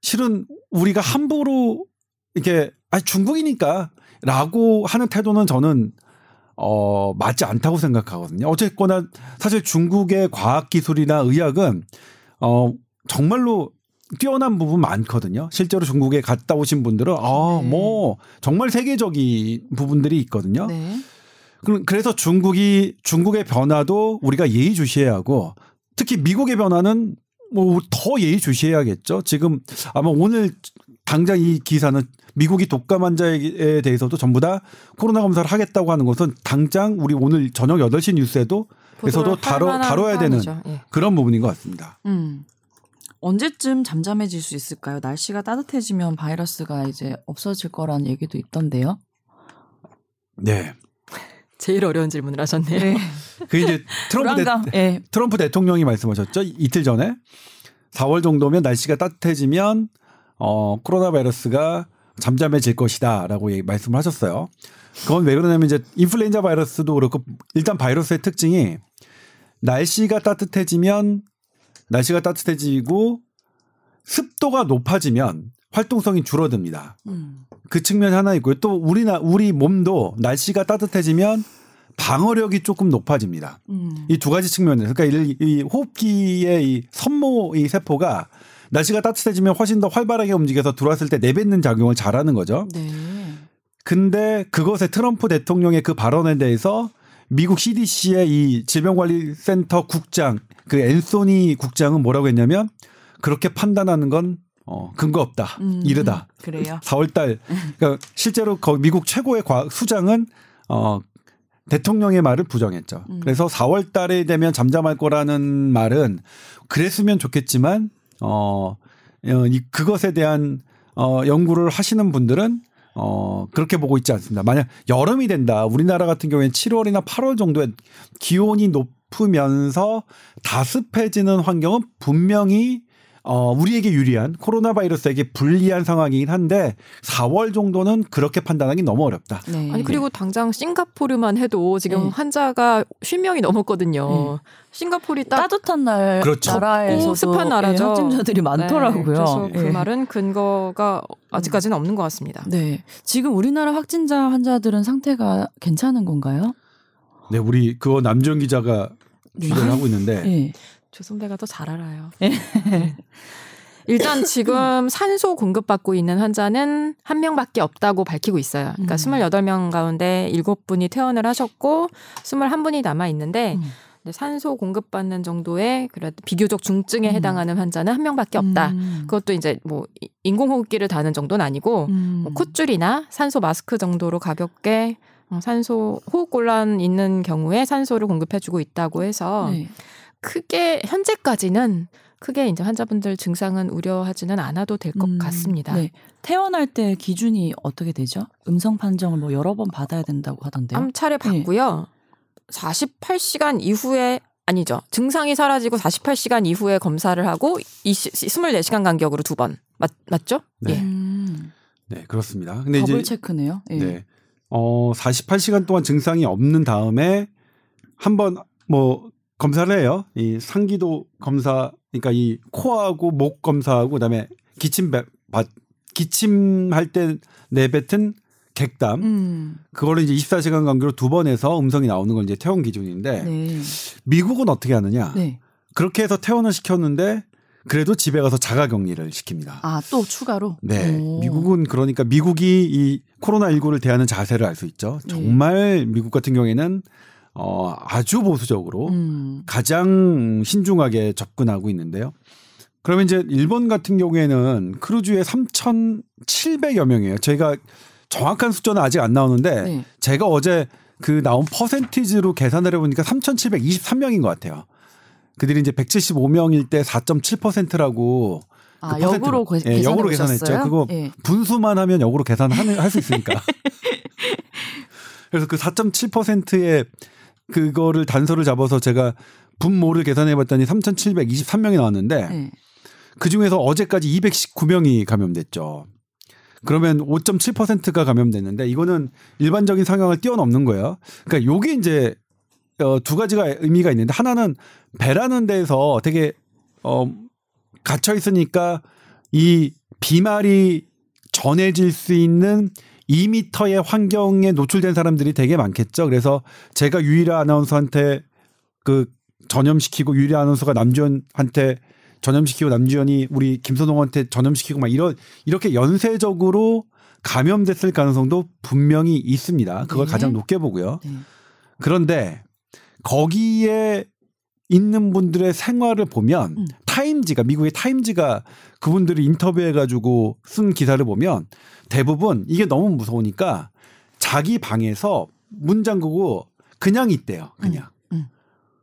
실은 우리가 함부로 이렇게 아 중국이니까라고 하는 태도는 저는 어, 맞지 않다고 생각하거든요. 어쨌거나 사실 중국의 과학기술이나 의학은 어, 정말로 뛰어난 부분 많거든요. 실제로 중국에 갔다 오신 분들은 아, 네. 뭐 정말 세계적인 부분들이 있거든요. 네. 그럼 그래서 중국이 중국의 변화도 우리가 예의주시해야 하고 특히 미국의 변화는 뭐 더 예의주시해야겠죠. 지금 아마 오늘 당장 이 기사는 미국이 독감 환자에 대해서도 전부 다 코로나 검사를 하겠다고 하는 것은 당장 우리 오늘 저녁 여덟 시 뉴스에도 에서도 다뤄, 다뤄야 되는 예. 그런 부분인 것 같습니다. 음. 언제쯤 잠잠해질 수 있을까요? 날씨가 따뜻해지면 바이러스가 이제 없어질 거란 얘기도 있던데요. 네. 제일 어려운 질문을 하셨네요. 네. 그 이제 트럼프, 대, 네. 트럼프 대통령이 말씀하셨죠. 이틀 전에 사월 정도면 날씨가 따뜻해지면 어, 코로나 바이러스가 잠잠해질 것이다라고 말씀을 하셨어요. 그건 왜 그러냐면 이제 인플루엔자 바이러스도 그렇고 일단 바이러스의 특징이 날씨가 따뜻해지면 날씨가 따뜻해지고 습도가 높아지면 활동성이 줄어듭니다. 음. 그 측면 하나 있고요. 또 우리나 우리 몸도 날씨가 따뜻해지면 방어력이 조금 높아집니다. 음. 이 두 가지 측면에서 그러니까 이 호흡기의 이 섬모 이 세포가 날씨가 따뜻해지면 훨씬 더 활발하게 움직여서 들어왔을 때 내뱉는 작용을 잘하는 거죠. 네. 근데 그것에 트럼프 대통령의 그 발언에 대해서 미국 씨디씨의 이 질병관리센터 국장 그 앤소니 국장은 뭐라고 했냐면 그렇게 판단하는 건 어, 근거 없다. 음, 이르다. 그래요. 사월달. 그러니까 실제로 미국 최고의 과학 수장은 어, 대통령의 말을 부정했죠. 음. 그래서 사월달에 되면 잠잠할 거라는 말은 그랬으면 좋겠지만 어, 이, 그것에 대한 어, 연구를 하시는 분들은 어, 그렇게 보고 있지 않습니다. 만약 여름이 된다. 우리나라 같은 경우에는 칠월이나 팔월 정도에 기온이 높으면서 다습해지는 환경은 분명히 어, 우리에게 유리한 코로나 바이러스에게 불리한 상황이긴 한데 사월 정도는 그렇게 판단하기 너무 어렵다. 네. 아니 그리고 당장 싱가포르만 해도 지금 네. 환자가 쉰 명이 넘었거든요. 네. 싱가포르이 따... 따뜻한 날 그렇죠. 나라에서 습한 나라죠. 확진자들이 예, 많더라고요. 네. 그래서 그 네. 말은 근거가 아직까지는 없는 것 같습니다. 네. 지금 우리나라 확진자 환자들은 상태가 괜찮은 건가요? 네, 우리 그거 남주현 기자가 주제를 하고 있는데. 네. 조 선배가 더 잘 알아요. 일단 지금 산소 공급받고 있는 환자는 한 명밖에 없다고 밝히고 있어요. 그러니까 음. 스물여덟 명 가운데 일곱 분이 퇴원을 하셨고 스물한 분이 남아있는데 음. 산소 공급받는 정도의 그래도 비교적 중증에 해당하는 음. 환자는 한 명밖에 없다. 음. 그것도 이제 뭐 인공호흡기를 다는 정도는 아니고 음. 뭐 콧줄이나 산소 마스크 정도로 가볍게 산소 호흡곤란 있는 경우에 산소를 공급해주고 있다고 해서 네. 크게 현재까지는 크게 이제 환자분들 증상은 우려하지는 않아도 될 것 음, 같습니다. 네. 퇴원할 때 기준이 어떻게 되죠? 음성 판정을 뭐 여러 번 받아야 된다고 하던데요. 한 차례 받고요. 네. 사십팔 시간 이후에 아니죠. 증상이 사라지고 사십팔 시간 이후에 검사를 하고 이십, 스물네 시간 간격으로 두 번. 맞, 맞죠? 네. 예. 음. 네, 그렇습니다. 근데 더블 이제 체크네요. 예. 네. 어, 사십팔 시간 동안 증상이 없는 다음에 한 번 뭐 검사를 해요. 이 상기도 검사, 그러니까 이 코하고 목 검사하고 그다음에 기침 배, 바, 기침할 때 내뱉은 객담, 음. 그거를 이제 이십사 시간 간격으로 두 번 해서 음성이 나오는 건 이제 퇴원 기준인데 네. 미국은 어떻게 하느냐? 네. 그렇게 해서 퇴원을 시켰는데 그래도 집에 가서 자가격리를 시킵니다. 아, 또 추가로? 네, 오. 미국은 그러니까 미국이 이 코로나십구를 대하는 자세를 알 수 있죠. 정말 네. 미국 같은 경우에는. 어, 아주 보수적으로 음. 가장 신중하게 접근하고 있는데요. 그러면 이제 일본 같은 경우에는 크루즈에 삼천칠백여 명이에요. 저희가 정확한 숫자는 아직 안 나오는데 네. 제가 어제 그 나온 퍼센티지로 계산을 해보니까 삼천칠백이십삼 명인 것 같아요. 그들이 이제 백칠십오 명일 때 사 점 칠 퍼센트라고 아, 그 역으로, 거, 예, 역으로 계산했죠. 그거 예. 분수만 하면 역으로 계산할 수 있으니까. 그래서 그 사 점 칠 퍼센트의 그거를 단서를 잡아서 제가 분모를 계산해봤더니 삼천칠백이십삼 명이 나왔는데 네. 그중에서 어제까지 이백십구 명이 감염됐죠. 그러면 오 점 칠 퍼센트가 감염됐는데 이거는 일반적인 상황을 뛰어넘는 거예요. 그러니까 요게 이제 어, 두 가지가 의미가 있는데 하나는 배라는 데에서 되게 어, 갇혀 있으니까 이 비말이 전해질 수 있는 이 미터의 환경에 노출된 사람들이 되게 많겠죠. 그래서 제가 유일아 아나운서한테 그 전염시키고 유일아 아나운서가 남주현한테 전염시키고 남주현이 우리 김선홍한테 전염시키고 막 이런 이렇게 연쇄적으로 감염됐을 가능성도 분명히 있습니다. 그걸 네. 가장 높게 보고요. 네. 그런데 거기에 있는 분들의 생활을 보면 음. 타임지가 미국의 타임지가 그분들을 인터뷰해가지고 쓴 기사를 보면 대부분 이게 너무 무서우니까 자기 방에서 문 잠그고 그냥 있대요. 그냥. 음. 음.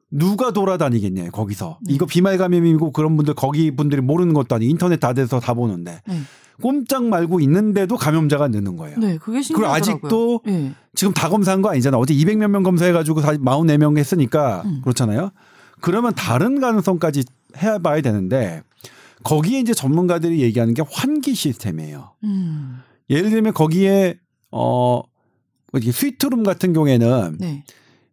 누가 돌아다니겠냐 거기서. 네. 이거 비말 감염이고 그런 분들 거기 분들이 모르는 것도 아니고 인터넷 다 돼서 다 보는데. 네. 꼼짝 말고 있는데도 감염자가 느는 거예요. 네, 그게 신기하더라고요. 그리고 아직도 네. 지금 다 검사한 거 아니잖아. 어제 이백몇 명 검사해가지고 사십사 명 했으니까 음. 그렇잖아요. 그러면 다른 가능성까지 해봐야 되는데 거기에 이제 전문가들이 얘기하는 게 환기 시스템이에요. 음. 예를 들면 거기에 어 스위트룸 같은 경우에는 네.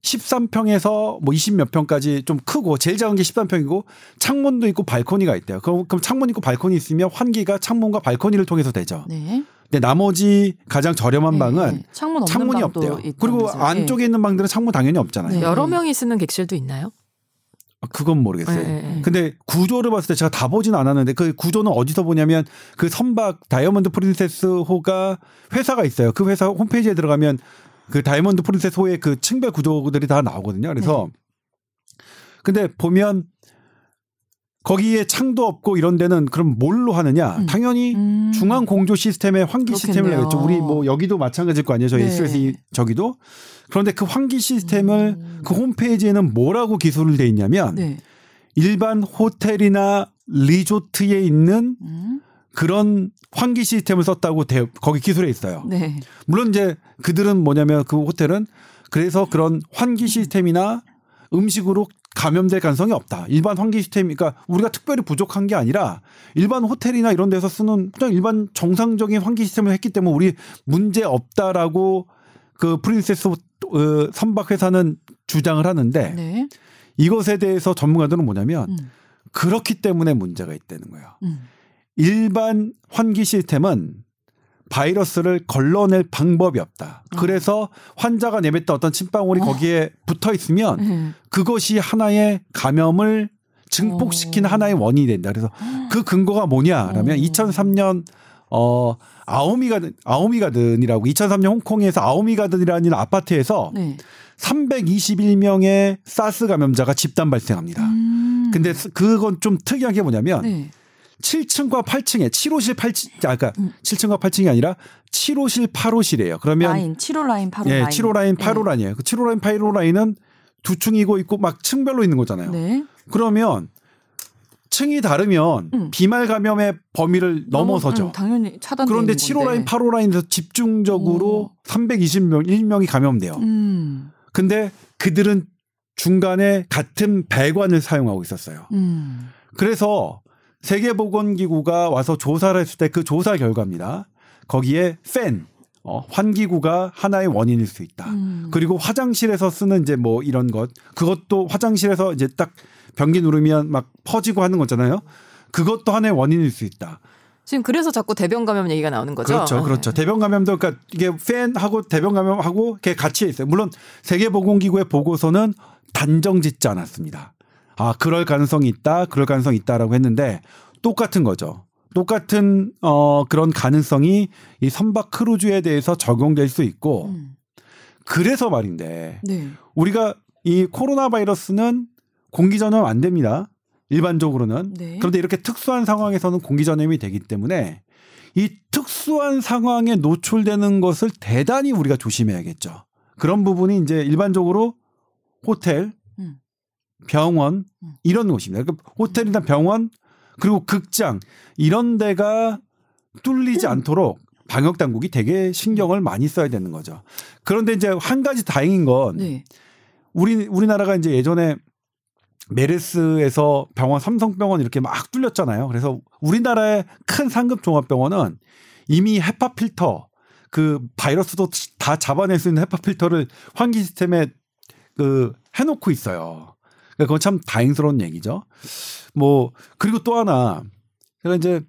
십삼 평에서 뭐 이십몇 평까지 좀 크고 제일 작은 게 십삼 평이고 창문도 있고 발코니가 있대요. 그럼, 그럼 창문 있고 발코니 있으면 환기가 창문과 발코니를 통해서 되죠. 네. 근데 나머지 가장 저렴한 네. 방은 창문 없는 창문이 없대요. 그리고 거죠. 안쪽에 네. 있는 방들은 창문 당연히 없잖아요. 네. 여러 명이 쓰는 객실도 있나요? 그건 모르겠어요. 네. 근데 구조를 봤을 때 제가 다 보진 않았는데 그 구조는 어디서 보냐면 그 선박 다이아몬드 프린세스 호가 회사가 있어요. 그 회사 홈페이지에 들어가면 그 다이아몬드 프린세스 호의 그 층별 구조들이 다 나오거든요. 그래서 네. 근데 보면 거기에 창도 없고 이런 데는 그럼 뭘로 하느냐? 음. 당연히 음. 중앙 공조 시스템의 환기 시스템을 하겠죠. 우리 뭐 여기도 마찬가지일 거 아니에요. 저희 에스비에스 네. 저기도. 그런데 그 환기 시스템을 음. 그 홈페이지에는 뭐라고 기술을 돼 있냐면 네. 일반 호텔이나 리조트에 있는 음. 그런 환기 시스템을 썼다고 대, 거기 기술에 있어요. 네. 물론 이제 그들은 뭐냐면 그 호텔은 그래서 그런 환기 시스템이나 음식으로 감염될 가능성이 없다. 일반 환기 시스템, 그러니까 우리가 특별히 부족한 게 아니라 일반 호텔이나 이런 데서 쓰는 그냥 일반 정상적인 환기 시스템을 했기 때문에 우리 문제 없다라고 그 프린세스 어, 선박 회사는 주장을 하는데 네. 이것에 대해서 전문가들은 뭐냐면 음. 그렇기 때문에 문제가 있다는 거예요. 음. 일반 환기 시스템은 바이러스를 걸러낼 방법이 없다. 음. 그래서 환자가 내뱉던 어떤 침방울이 어. 거기에 붙어 있으면 음. 그것이 하나의 감염을 증폭시키는 오. 하나의 원인이 된다. 그래서 그 근거가 뭐냐라면 오. 이천삼 년 어, 아오미가든, 아오미가든이라고 이천삼 년 홍콩에서 아오미가든이라는 아파트에서 네. 삼백이십일 명의 사스 감염자가 집단 발생합니다. 음. 근데 그건 좀 특이한 게 뭐냐면 네. 칠 층과 팔 층에 칠 호실 팔 층 아 그러니까 음. 칠 층과 팔 층이 아니라 칠 호실 팔 호실이에요. 그러면 라인, 칠 호 라인, 팔 호 네, 라인. 칠 호 라인, 팔 호 네. 라인이에요. 그 칠 호 라인, 팔 호 라인은 두 층이고 있고 막 층별로 있는 거잖아요. 네. 그러면 층이 다르면 음. 비말 감염의 범위를 넘어서죠. 음, 당연히 차단되는 그런데 칠 호 건데. 라인, 팔 호 라인에서 집중적으로 오. 삼백이십일 명이 감염돼요. 음. 근데 그들은 중간에 같은 배관을 사용하고 있었어요. 음. 그래서 세계보건기구가 와서 조사를 했을 때 그 조사 결과입니다. 거기에 팬, 어, 환기구가 하나의 원인일 수 있다. 음. 그리고 화장실에서 쓰는 이제 뭐 이런 것, 그것도 화장실에서 이제 딱 변기 누르면 막 퍼지고 하는 거잖아요. 그것도 하나의 원인일 수 있다. 지금 그래서 자꾸 대변 감염 얘기가 나오는 거죠. 그렇죠, 그렇죠. 네. 대변 감염도 그러니까 이게 팬하고 대변 감염하고 이게 같이 있어요. 물론 세계보건기구의 보고서는 단정짓지 않았습니다. 아, 그럴 가능성이 있다, 그럴 가능성이 있다라고 했는데 똑같은 거죠. 똑같은 어, 그런 가능성이 이 선박 크루즈에 대해서 적용될 수 있고 음. 그래서 말인데 네. 우리가 이 코로나 바이러스는 공기 전염 안 됩니다. 일반적으로는. 네. 그런데 이렇게 특수한 상황에서는 공기 전염이 되기 때문에 이 특수한 상황에 노출되는 것을 대단히 우리가 조심해야겠죠. 그런 부분이 이제 일반적으로 호텔 음. 병원 이런 곳입니다. 그러니까 호텔이나 병원 그리고 극장 이런 데가 뚫리지 않도록 방역 당국이 되게 신경을 많이 써야 되는 거죠. 그런데 이제 한 가지 다행인 건 네. 우리 우리나라가 이제 예전에 메르스에서 병원 삼성병원 이렇게 막 뚫렸잖아요. 그래서 우리나라의 큰 상급 종합병원은 이미 헤파 필터 그 바이러스도 다 잡아낼 수 있는 헤파 필터를 환기 시스템에 그 해놓고 있어요. 그건 참 다행스러운 얘기죠. 뭐 그리고 또 하나 제가 이제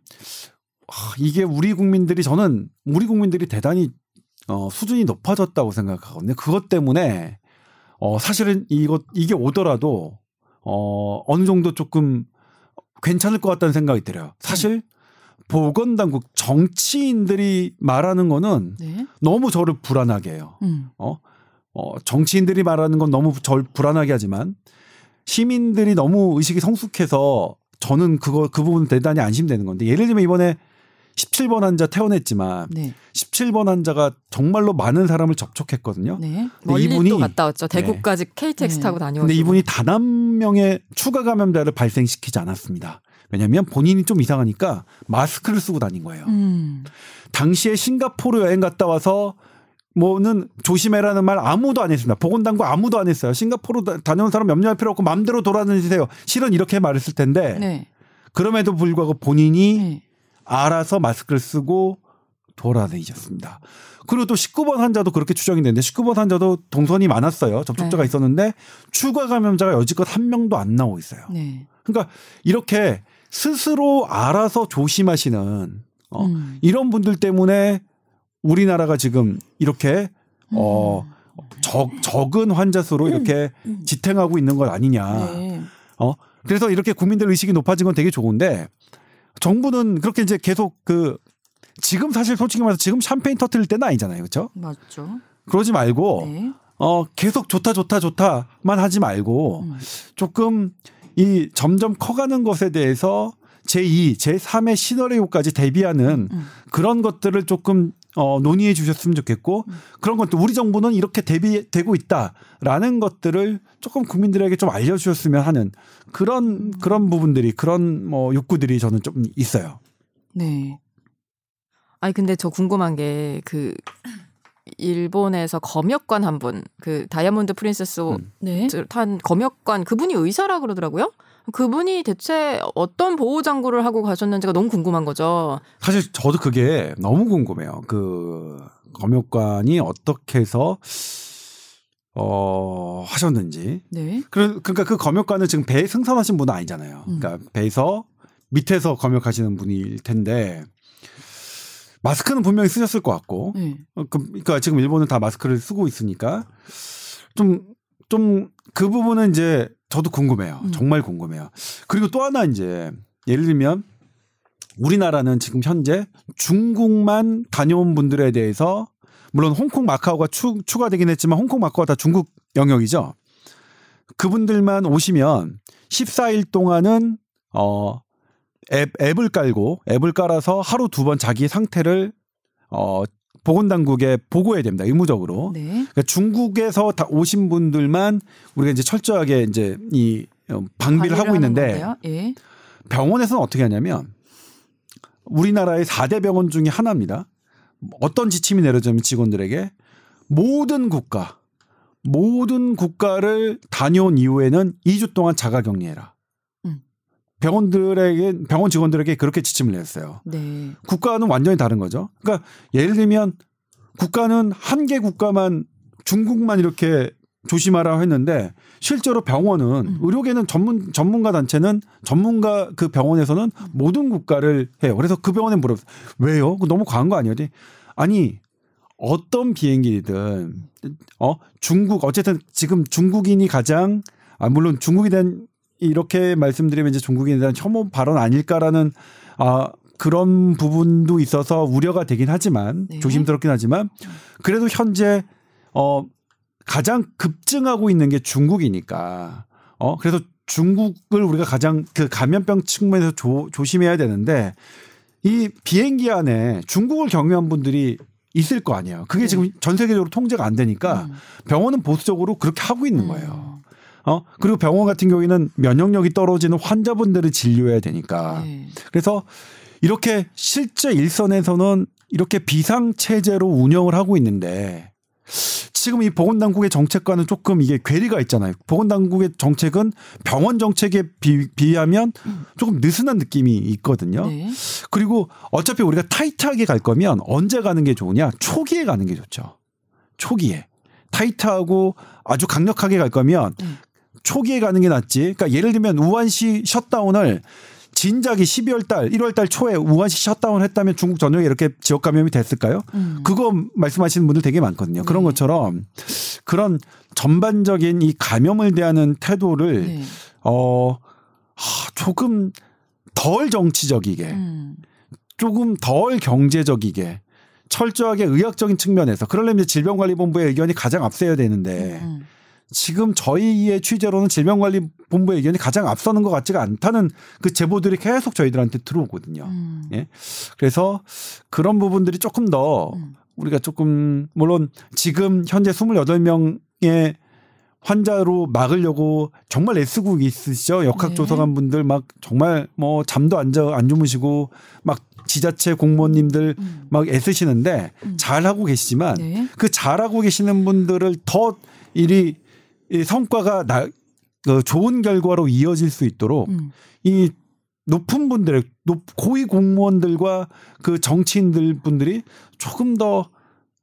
이게 우리 국민들이 저는 우리 국민들이 대단히 어, 수준이 높아졌다고 생각하거든요. 그것 때문에 어, 사실은 이것 이게 오더라도 어, 어느 정도 조금 괜찮을 것 같다는 생각이 들어요. 사실 보건당국 정치인들이 말하는 거는 네? 너무 저를 불안하게 해요. 음. 어? 어, 정치인들이 말하는 건 너무 절 불안하게 하지만 시민들이 너무 의식이 성숙해서 저는 그거 그 부분 대단히 안심되는 건데, 예를 들면 이번에 십칠 번 환자 퇴원했지만 네. 십칠 번 환자가 정말로 많은 사람을 접촉했거든요. 네. 멀리 이분이 또 갔다 왔죠. 대구까지 네. 케이티엑스 타고 다녀오죠. 그런데 이분이 단 한 명의 추가 감염자를 발생시키지 않았습니다. 왜냐하면 본인이 좀 이상하니까 마스크를 쓰고 다닌 거예요. 음. 당시에 싱가포르 여행 갔다 와서 뭐는 조심해라는 말 아무도 안 했습니다. 보건당국 아무도 안 했어요. 싱가포르 다녀온 사람 염려할 필요 없고 마음대로 돌아다니세요. 실은 이렇게 말했을 텐데 네. 그럼에도 불구하고 본인이 네. 알아서 마스크를 쓰고 돌아다니셨습니다. 그리고 또 십구 번 환자도 그렇게 추정이 되는데 십구 번 환자도 동선이 많았어요. 접촉자가 네. 있었는데 추가 감염자가 여지껏 한 명도 안 나오고 있어요. 네. 그러니까 이렇게 스스로 알아서 조심하시는 어, 음. 이런 분들 때문에 우리나라가 지금 이렇게 어, 음. 적, 적은 환자 수로 이렇게 음. 음. 지탱하고 있는 것 아니냐. 네. 어? 그래서 이렇게 국민들 의식이 높아진 건 되게 좋은데 정부는 그렇게 이제 계속 그 지금 사실 솔직히 말해서 지금 샴페인 터트릴 때는 아니잖아요. 그렇죠? 맞죠. 그러지 말고 네. 어, 계속 좋다 좋다 좋다만 하지 말고 음. 조금 이 점점 커가는 것에 대해서 제이, 제삼의 시나리오까지 대비하는 음. 그런 것들을 조금 어, 논의해 주셨으면 좋겠고 음. 그런 것도 우리 정부는 이렇게 대비되고 있다라는 것들을 조금 국민들에게 좀 알려주셨으면 하는 그런 음. 그런 부분들이 그런 뭐 욕구들이 저는 좀 있어요. 네. 아니 근데 저 궁금한 게 그 일본에서 검역관 한 분, 그 다이아몬드 프린세스 음. 네. 탄 검역관 그분이 의사라 그러더라고요. 그분이 대체 어떤 보호장구를 하고 가셨는지가 너무 궁금한 거죠. 사실 저도 그게 너무 궁금해요. 그 검역관이 어떻게 해서 어, 하셨는지. 네. 그, 그러니까 그 검역관은 지금 배에 승선하신 분은 아니잖아요. 음. 그러니까 배에서 밑에서 검역하시는 분일 텐데 마스크는 분명히 쓰셨을 것 같고 네. 그러니까 지금 일본은 다 마스크를 쓰고 있으니까 좀 좀 그 부분은 이제 저도 궁금해요. 음. 정말 궁금해요. 그리고 또 하나 이제 예를 들면 우리나라는 지금 현재 중국만 다녀온 분들에 대해서 물론 홍콩 마카오가 추, 추가되긴 했지만 홍콩 마카오가 다 중국 영역이죠. 그분들만 오시면 십사 일 동안은 어, 앱, 앱을 깔고 앱을 깔아서 하루 두 번 자기 상태를 어, 보건당국에 보고해야 됩니다. 의무적으로. 네. 그러니까 중국에서 다 오신 분들만 우리가 이제 철저하게 이제 이 방비를 하고 있는데 예. 병원에서는 어떻게 하냐면 우리나라의 사 대 병원 중에 하나입니다. 어떤 지침이 내려지면 직원들에게 모든 국가, 모든 국가를 다녀온 이후에는 이 주 동안 자가격리해라. 음. 병원들에게 병원 직원들에게 그렇게 지침을 냈어요. 네. 국가는 완전히 다른 거죠. 그러니까 예를 들면 국가는 한 개 국가만 중국만 이렇게 조심하라 했는데 실제로 병원은 음. 의료계는 전문 전문가 단체는 전문가 그 병원에서는 음. 모든 국가를 해요. 그래서 그 병원에 물어봤어요. 왜요? 너무 과한 거 아니에요? 아니 어떤 비행기든 어 중국 어쨌든 지금 중국인이 가장 아 물론 중국에 대한 이렇게 말씀드리면 이제 중국인에 대한 혐오 발언 아닐까라는 아, 그런 부분도 있어서 우려가 되긴 하지만 네. 조심스럽긴 하지만 그래도 현재 어, 가장 급증하고 있는 게 중국이니까 어, 그래서 중국을 우리가 가장 그 감염병 측면에서 조, 조심해야 되는데 이 비행기 안에 중국을 경유한 분들이 있을 거 아니에요. 그게 네. 지금 전 세계적으로 통제가 안 되니까 음. 병원은 보수적으로 그렇게 하고 있는 거예요. 음. 어 그리고 병원 같은 경우에는 면역력이 떨어지는 환자분들을 진료해야 되니까 네. 그래서 이렇게 실제 일선에서는 이렇게 비상체제로 운영을 하고 있는데 지금 이 보건당국의 정책과는 조금 이게 괴리가 있잖아요. 보건당국의 정책은 병원 정책에 비, 비하면 조금 느슨한 느낌이 있거든요. 네. 그리고 어차피 우리가 타이트하게 갈 거면 언제 가는 게 좋으냐? 초기에 가는 게 좋죠. 초기에. 타이트하고 아주 강력하게 갈 거면 음. 초기에 가는 게 낫지. 그러니까 예를 들면 우한시 셧다운을 진작이 십이월 달, 일월 달 초에 우한시 셧다운 했다면 중국 전역에 이렇게 지역 감염이 됐을까요? 음. 그거 말씀하시는 분들 되게 많거든요. 네. 그런 것처럼 그런 전반적인 이 감염을 대하는 태도를 네. 어, 조금 덜 정치적이게 음. 조금 덜 경제적이게 철저하게 의학적인 측면에서 그러려면 이제 질병관리본부의 의견이 가장 앞서야 되는데 음. 지금 저희의 취재로는 질병관리본부의 의견이 가장 앞서는 것 같지가 않다는 그 제보들이 계속 저희들한테 들어오거든요. 음. 예? 그래서 그런 부분들이 조금 더 음. 우리가 조금 물론 지금 현재 스물여덟 명의 환자로 막으려고 정말 애쓰고 있으시죠. 역학조사관 네. 분들 막 정말 뭐 잠도 안, 자, 안 주무시고 막 지자체 공무원님들 음. 막 애쓰시는데 음. 잘하고 계시지만 네. 그 잘하고 계시는 분들을 더 일이 이 성과가 나, 그 좋은 결과로 이어질 수 있도록 음. 이 높은 분들의 높, 고위 공무원들과 그 정치인들 분들이 조금 더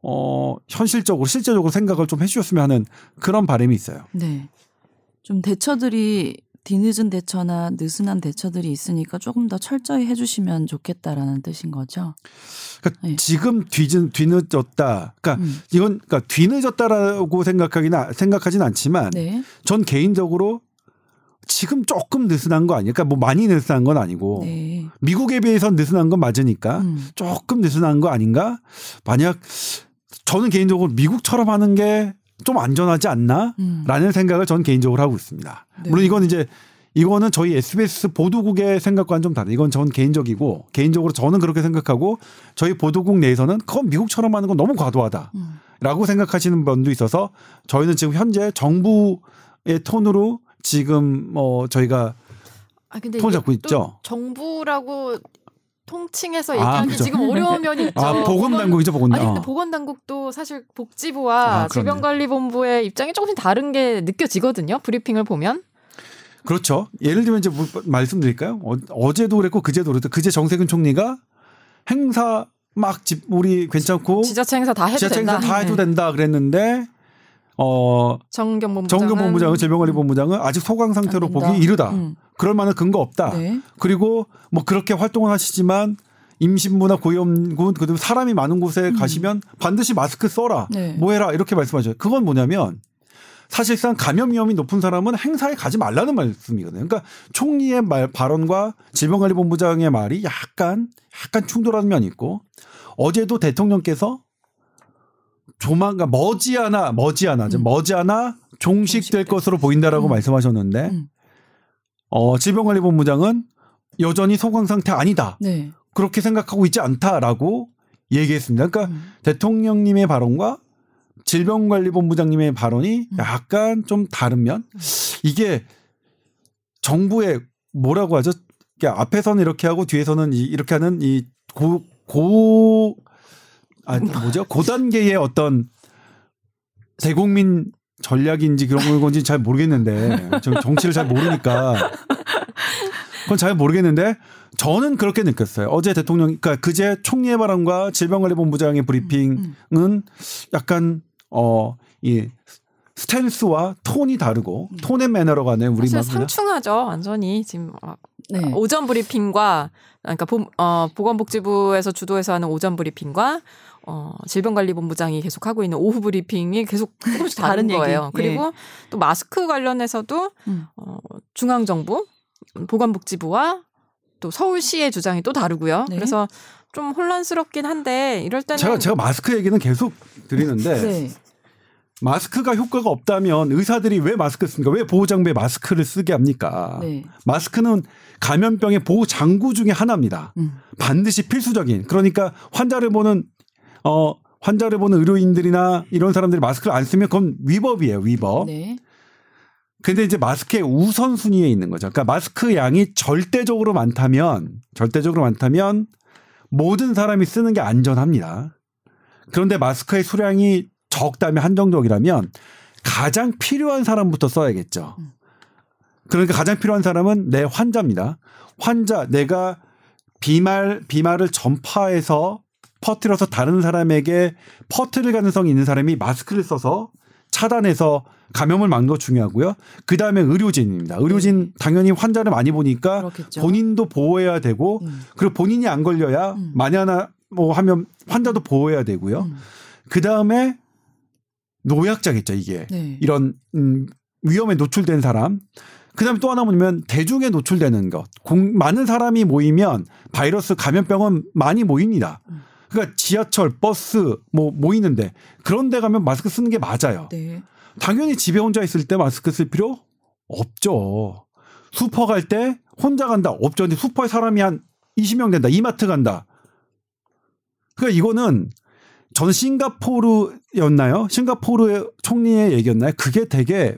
어, 현실적으로 실제적으로 생각을 좀 해주셨으면 하는 그런 바람이 있어요. 네, 좀 대처들이 뒤늦은 대처나 느슨한 대처들이 있으니까 조금 더 철저히 해주시면 좋겠다라는 뜻인 거죠. 그러니까 네. 지금 뒤진, 뒤늦었다. 그러니까 음. 이건 그러니까 뒤늦었다라고 생각하기나 생각하진 않지만, 네. 전 개인적으로 지금 조금 느슨한 거 아니에요. 그러니까 뭐 많이 느슨한 건 아니고 네. 미국에 비해서 느슨한 건 맞으니까 음. 조금 느슨한 거 아닌가? 만약 저는 개인적으로 미국처럼 하는 게 좀 안전하지 않나? 음. 라는 생각을 저는 개인적으로 하고 있습니다. 네. 물론 이건 이제, 이거는 저희 에스비에스 보도국의 생각과는 좀 다르다. 이건 저는 개인적이고, 개인적으로 저는 그렇게 생각하고, 저희 보도국 내에서는 그건 미국처럼 하는 건 너무 과도하다. 음. 라고 생각하시는 분도 있어서, 저희는 지금 현재 정부의 톤으로 지금 뭐 저희가 아, 근데 톤 잡고 있죠. 정부라고 통칭해서 얘기하기 아, 그렇죠. 지금 어려운 면이 있죠. 아, 보건당국이죠, 보건당국. 아니, 근데 보건당국도 사실 복지부와 아, 질병관리본부의 입장이 조금씩 다른 게 느껴지거든요. 브리핑을 보면. 그렇죠. 예를 들면 이제 뭐, 말씀드릴까요? 어, 어제도 그랬고 그제도 그랬고 그제 정세균 총리가 행사 막 집, 우리 괜찮고 지자체 행사 다 해도 지자체 된다. 행사 다 해도 된다 그랬는데 어, 정경본부장은 질병관리본부장은 아직 소강 상태로 보기 이르다. 음. 그럴 만한 근거 없다. 네. 그리고 뭐 그렇게 활동을 하시지만 임신부나 고위험군 그다음 사람이 많은 곳에 음. 가시면 반드시 마스크 써라. 네. 뭐 해라 이렇게 말씀하셔요. 그건 뭐냐면 사실상 감염 위험이 높은 사람은 행사에 가지 말라는 말씀이거든요. 그러니까 총리의 말, 발언과 질병관리본부장의 말이 약간 약간 충돌하는 면이 있고 어제도 대통령께서 조만간 머지않아 머지않아 음. 머지않아 종식될 것으로 보인다라고 음. 말씀하셨는데 음. 어, 질병관리본부장은 여전히 소강 상태 아니다. 네. 그렇게 생각하고 있지 않다라고 얘기했습니다. 그러니까 음. 대통령님의 발언과 질병관리본부장님의 발언이 음. 약간 좀 다른 면 음. 이게 정부의 뭐라고 하죠? 그러니까 앞에서는 이렇게 하고 뒤에서는 이, 이렇게 하는 이 고 고 아, 뭐죠? 고단계의 어떤 대국민 전략인지 그런 건지 잘 모르겠는데, 저 정치를 잘 모르니까. 그건 잘 모르겠는데, 저는 그렇게 느꼈어요. 어제 대통령, 그러니까 그제 총리의 발언과 질병관리본부장의 브리핑은 음. 약간, 어, 이 스탠스와 톤이 다르고, 음. 톤의 매너로 는 우리 사실 상충하죠, 완전히. 지금 네. 오전 브리핑과, 그러니까 보, 어, 보건복지부에서 주도해서 하는 오전 브리핑과, 어, 질병관리본부장이 계속 하고 있는 오후 브리핑이 계속 조금씩 다른, 다른 거예요. 그리고 예. 또 마스크 관련해서도 음. 어, 중앙정부, 보건복지부와 또 서울시의 주장이 또 다르고요. 네. 그래서 좀 혼란스럽긴 한데 이럴 때는 제가 제가 마스크 얘기는 계속 드리는데 네. 마스크가 효과가 없다면 의사들이 왜 마스크 씁니까? 왜 보호장구에 마스크를 쓰게 합니까? 네. 마스크는 감염병의 보호장구 중에 하나입니다. 음. 반드시 필수적인. 그러니까 환자를 보는 어, 환자를 보는 의료인들이나 이런 사람들이 마스크를 안 쓰면 그건 위법이에요, 위법. 네. 근데 이제 마스크의 우선순위에 있는 거죠. 그러니까 마스크 양이 절대적으로 많다면, 절대적으로 많다면 모든 사람이 쓰는 게 안전합니다. 그런데 마스크의 수량이 적다면 한정적이라면 가장 필요한 사람부터 써야겠죠. 그러니까 가장 필요한 사람은 내 환자입니다. 환자, 내가 비말, 비말을 전파해서 퍼뜨려서 다른 사람에게 퍼뜨릴 가능성이 있는 사람이 마스크를 써서 차단해서 감염을 막는 거 중요하고요. 그다음에 의료진입니다. 의료진 네. 당연히 환자를 많이 보니까 그렇겠죠. 본인도 보호해야 되고 음. 그리고 본인이 안 걸려야 음. 만약에 뭐 하면 환자도 보호해야 되고요. 음. 그다음에 노약자겠죠. 이게 네. 이런 음, 위험에 노출된 사람. 그다음에 또 하나 뭐냐면 대중에 노출되는 것. 공, 많은 사람이 모이면 바이러스 감염병은 많이 모입니다. 음. 그러니까 지하철, 버스 뭐 모이는데 그런 데 가면 마스크 쓰는 게 맞아요. 네. 당연히 집에 혼자 있을 때 마스크 쓸 필요 없죠. 슈퍼 갈 때 혼자 간다. 없죠. 근데 슈퍼에 사람이 한 이십 명 된다. 이마트 간다. 그러니까 이거는 전 싱가포르였나요? 싱가포르의 총리의 얘기였나요? 그게 되게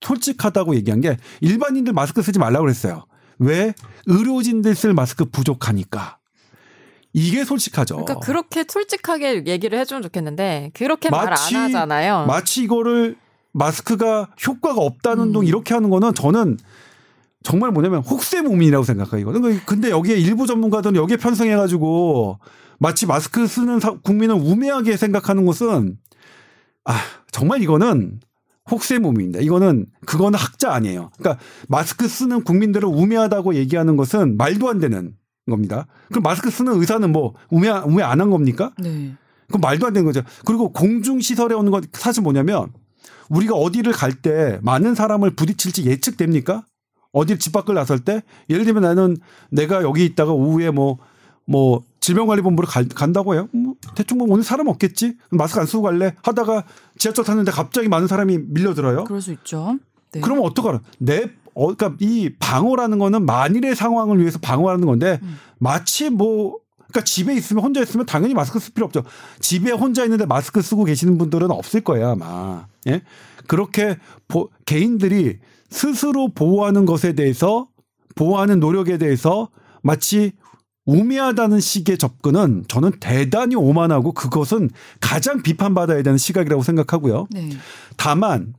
솔직하다고 얘기한 게 일반인들 마스크 쓰지 말라고 그랬어요. 왜? 의료진들 쓸 마스크 부족하니까. 이게 솔직하죠. 그러니까 그렇게 솔직하게 얘기를 해주면 좋겠는데 그렇게 말 안 하잖아요. 마치 이거를 마스크가 효과가 없다는 음. 둥 이렇게 하는 거는 저는 정말 뭐냐면 혹세무민이라고 생각해요. 이거는. 근데 여기에 일부 전문가들은 여기에 편성해가지고 마치 마스크 쓰는 사, 국민을 우매하게 생각하는 것은 아 정말 이거는 혹세무민입니다. 이거는 그거는 학자 아니에요. 그러니까 마스크 쓰는 국민들을 우매하다고 얘기하는 것은 말도 안 되는 겁니다. 그럼 마스크 쓰는 의사는 뭐 우매 우매 안 한 겁니까? 네. 그럼 말도 안 되는 거죠. 그리고 공중 시설에 오는 건 사실 뭐냐면 우리가 어디를 갈 때 많은 사람을 부딪힐지 예측됩니까? 어디 집 밖을 나설 때 예를 들면 나는 내가 여기 있다가 오후에 뭐 뭐 질병관리본부로 갈, 간다고 해요. 뭐 대충 뭐 오늘 사람 없겠지. 마스크 안 쓰고 갈래. 하다가 지하철 탔는데 갑자기 많은 사람이 밀려들어요. 그럴 수 있죠. 네. 그러면 어떡하라? 내 어, 그러니까 이 방어라는 거는 만일의 상황을 위해서 방어하는 건데 음. 마치 뭐 그러니까 집에 있으면 혼자 있으면 당연히 마스크 쓸 필요 없죠. 집에 혼자 있는데 마스크 쓰고 계시는 분들은 없을 거예요 아마. 예? 그렇게 보, 개인들이 스스로 보호하는 것에 대해서 보호하는 노력에 대해서 마치 우매하다는 식의 접근은 저는 대단히 오만하고 그것은 가장 비판받아야 되는 시각이라고 생각하고요. 네. 다만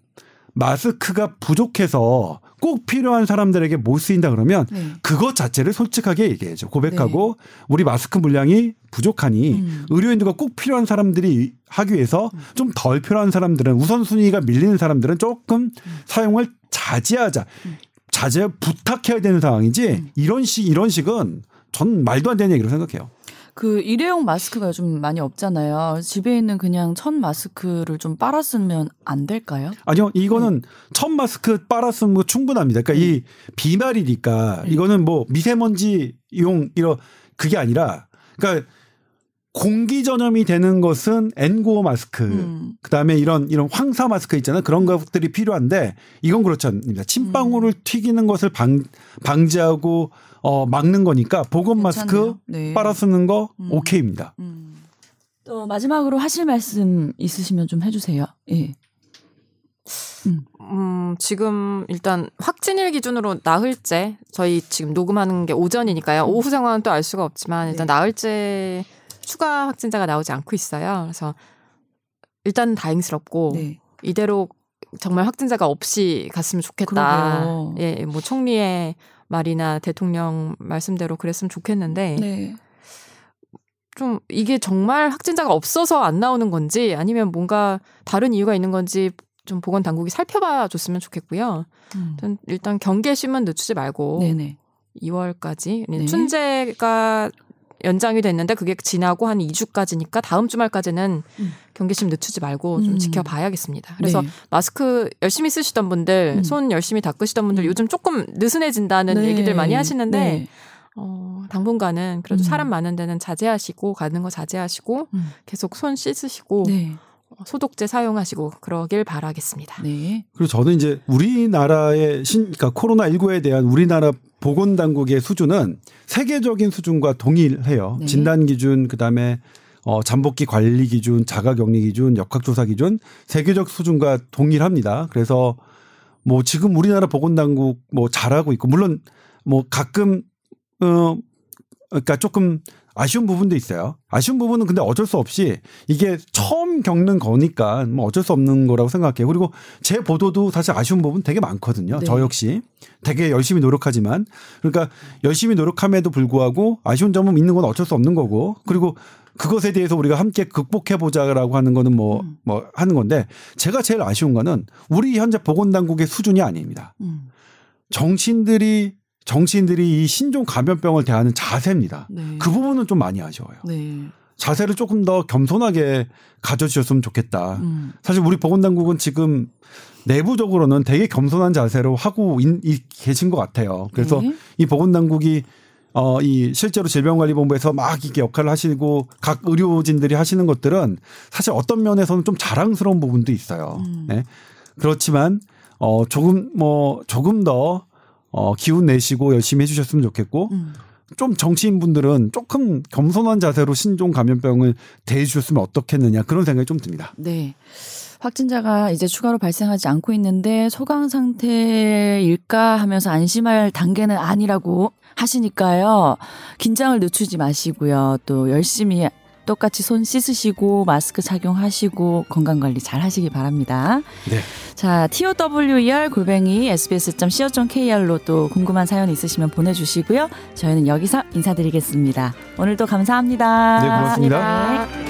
마스크가 부족해서 꼭 필요한 사람들에게 못 쓰인다 그러면 네. 그것 자체를 솔직하게 얘기해야죠. 고백하고 네. 우리 마스크 물량이 부족하니 음. 의료인들과 꼭 필요한 사람들이 하기 위해서 음. 좀 덜 필요한 사람들은 우선순위가 밀리는 사람들은 조금 음. 사용을 자제하자. 음. 자제 부탁해야 되는 상황이지 음. 이런 식, 이런 식은 전 말도 안 되는 얘기로 생각해요. 그 일회용 마스크가 요즘 많이 없잖아요. 집에 있는 그냥 천 마스크를 좀 빨아 쓰면 안 될까요? 아니요. 이거는 음. 천 마스크 빨아 쓰는 거 충분합니다. 그러니까 음. 이 비말이니까 음. 이거는 뭐 미세먼지용 이런 그게 아니라 그러니까 공기 전염이 되는 것은 엔구오 마스크 음. 그다음에 이런 이런 황사 마스크 있잖아요. 그런 것들이 필요한데 이건 그렇지 않습니다. 침방울을 음. 튀기는 것을 방, 방지하고 어, 막는 거니까 보건 마스크 네. 빨아 쓰는 거 음. 오케이입니다. 음. 또 마지막으로 하실 말씀 있으시면 좀 해주세요. 예. 음. 음, 지금 일단 확진일 기준으로 나흘째 저희 지금 녹음하는 게 오전이니까요. 음. 오후 상황은 또 알 수가 없지만 일단 네. 나흘째 추가 확진자가 나오지 않고 있어요. 그래서 일단 다행스럽고 네. 이대로 정말 확진자가 없이 갔으면 좋겠다. 그러게요. 예, 뭐 총리의 말이나 대통령 말씀대로 그랬으면 좋겠는데 네. 좀 이게 정말 확진자가 없어서 안 나오는 건지 아니면 뭔가 다른 이유가 있는 건지 좀 보건 당국이 살펴봐 줬으면 좋겠고요. 음. 일단 경계심은 늦추지 말고 네네. 이월까지 네. 춘제가 연장이 됐는데 그게 지나고 한 이 주까지니까 다음 주말까지는 음. 경계심 늦추지 말고 좀 음. 지켜봐야겠습니다. 그래서 네. 마스크 열심히 쓰시던 분들, 음. 손 열심히 닦으시던 분들 음. 요즘 조금 느슨해진다는 네. 얘기들 많이 하시는데 네. 어, 당분간은 그래도 음. 사람 많은 데는 자제하시고 가는 거 자제하시고 음. 계속 손 씻으시고 네. 소독제 사용하시고 그러길 바라겠습니다. 네. 그리고 저는 이제 우리나라의 신, 그러니까 코로나십구에 대한 우리나라 보건당국의 수준은 세계적인 수준과 동일해요. 네. 진단 기준, 그다음에 어, 잠복기 관리 기준, 자가격리 기준, 역학조사 기준 세계적 수준과 동일합니다. 그래서 뭐 지금 우리나라 보건당국 뭐 잘하고 있고 물론 뭐 가끔 어, 그러니까 조금 아쉬운 부분도 있어요. 아쉬운 부분은 근데 어쩔 수 없이 이게 처음 겪는 거니까 뭐 어쩔 수 없는 거라고 생각해요. 그리고 제 보도도 사실 아쉬운 부분 되게 많거든요. 네. 저 역시 되게 열심히 노력하지만 그러니까 열심히 노력함에도 불구하고 아쉬운 점은 있는 건 어쩔 수 없는 거고 그리고 그것에 대해서 우리가 함께 극복해보자라고 하는 거는 뭐, 음. 뭐 하는 건데, 제가 제일 아쉬운 거는 우리 현재 보건당국의 수준이 아닙니다. 음. 정치인들이, 정치인들이 이 신종 감염병을 대하는 자세입니다. 네. 그 부분은 좀 많이 아쉬워요. 네. 자세를 조금 더 겸손하게 가져주셨으면 좋겠다. 음. 사실 우리 보건당국은 지금 내부적으로는 되게 겸손한 자세로 하고 있, 있, 계신 것 같아요. 그래서 네. 이 보건당국이 어, 이 실제로 질병관리본부에서 막 이렇게 역할을 하시고 각 의료진들이 하시는 것들은 사실 어떤 면에서는 좀 자랑스러운 부분도 있어요. 음. 네. 그렇지만 어, 조금 뭐 조금 더 어, 기운 내시고 열심히 해주셨으면 좋겠고. 음. 좀 정치인분들은 조금 겸손한 자세로 신종 감염병을 대해주셨으면 어떻겠느냐 그런 생각이 좀 듭니다. 네. 확진자가 이제 추가로 발생하지 않고 있는데 소강 상태일까 하면서 안심할 단계는 아니라고 하시니까요. 긴장을 늦추지 마시고요. 또 열심히 똑같이 손 씻으시고 마스크 착용하시고 건강관리 잘 하시기 바랍니다. 네. 자, tower 골뱅이 에스비에스 닷 씨오 닷 케이알로 또 궁금한 사연 있으시면 보내주시고요. 저희는 여기서 인사드리겠습니다. 오늘도 감사합니다. 네, 고맙습니다. 감사합니다.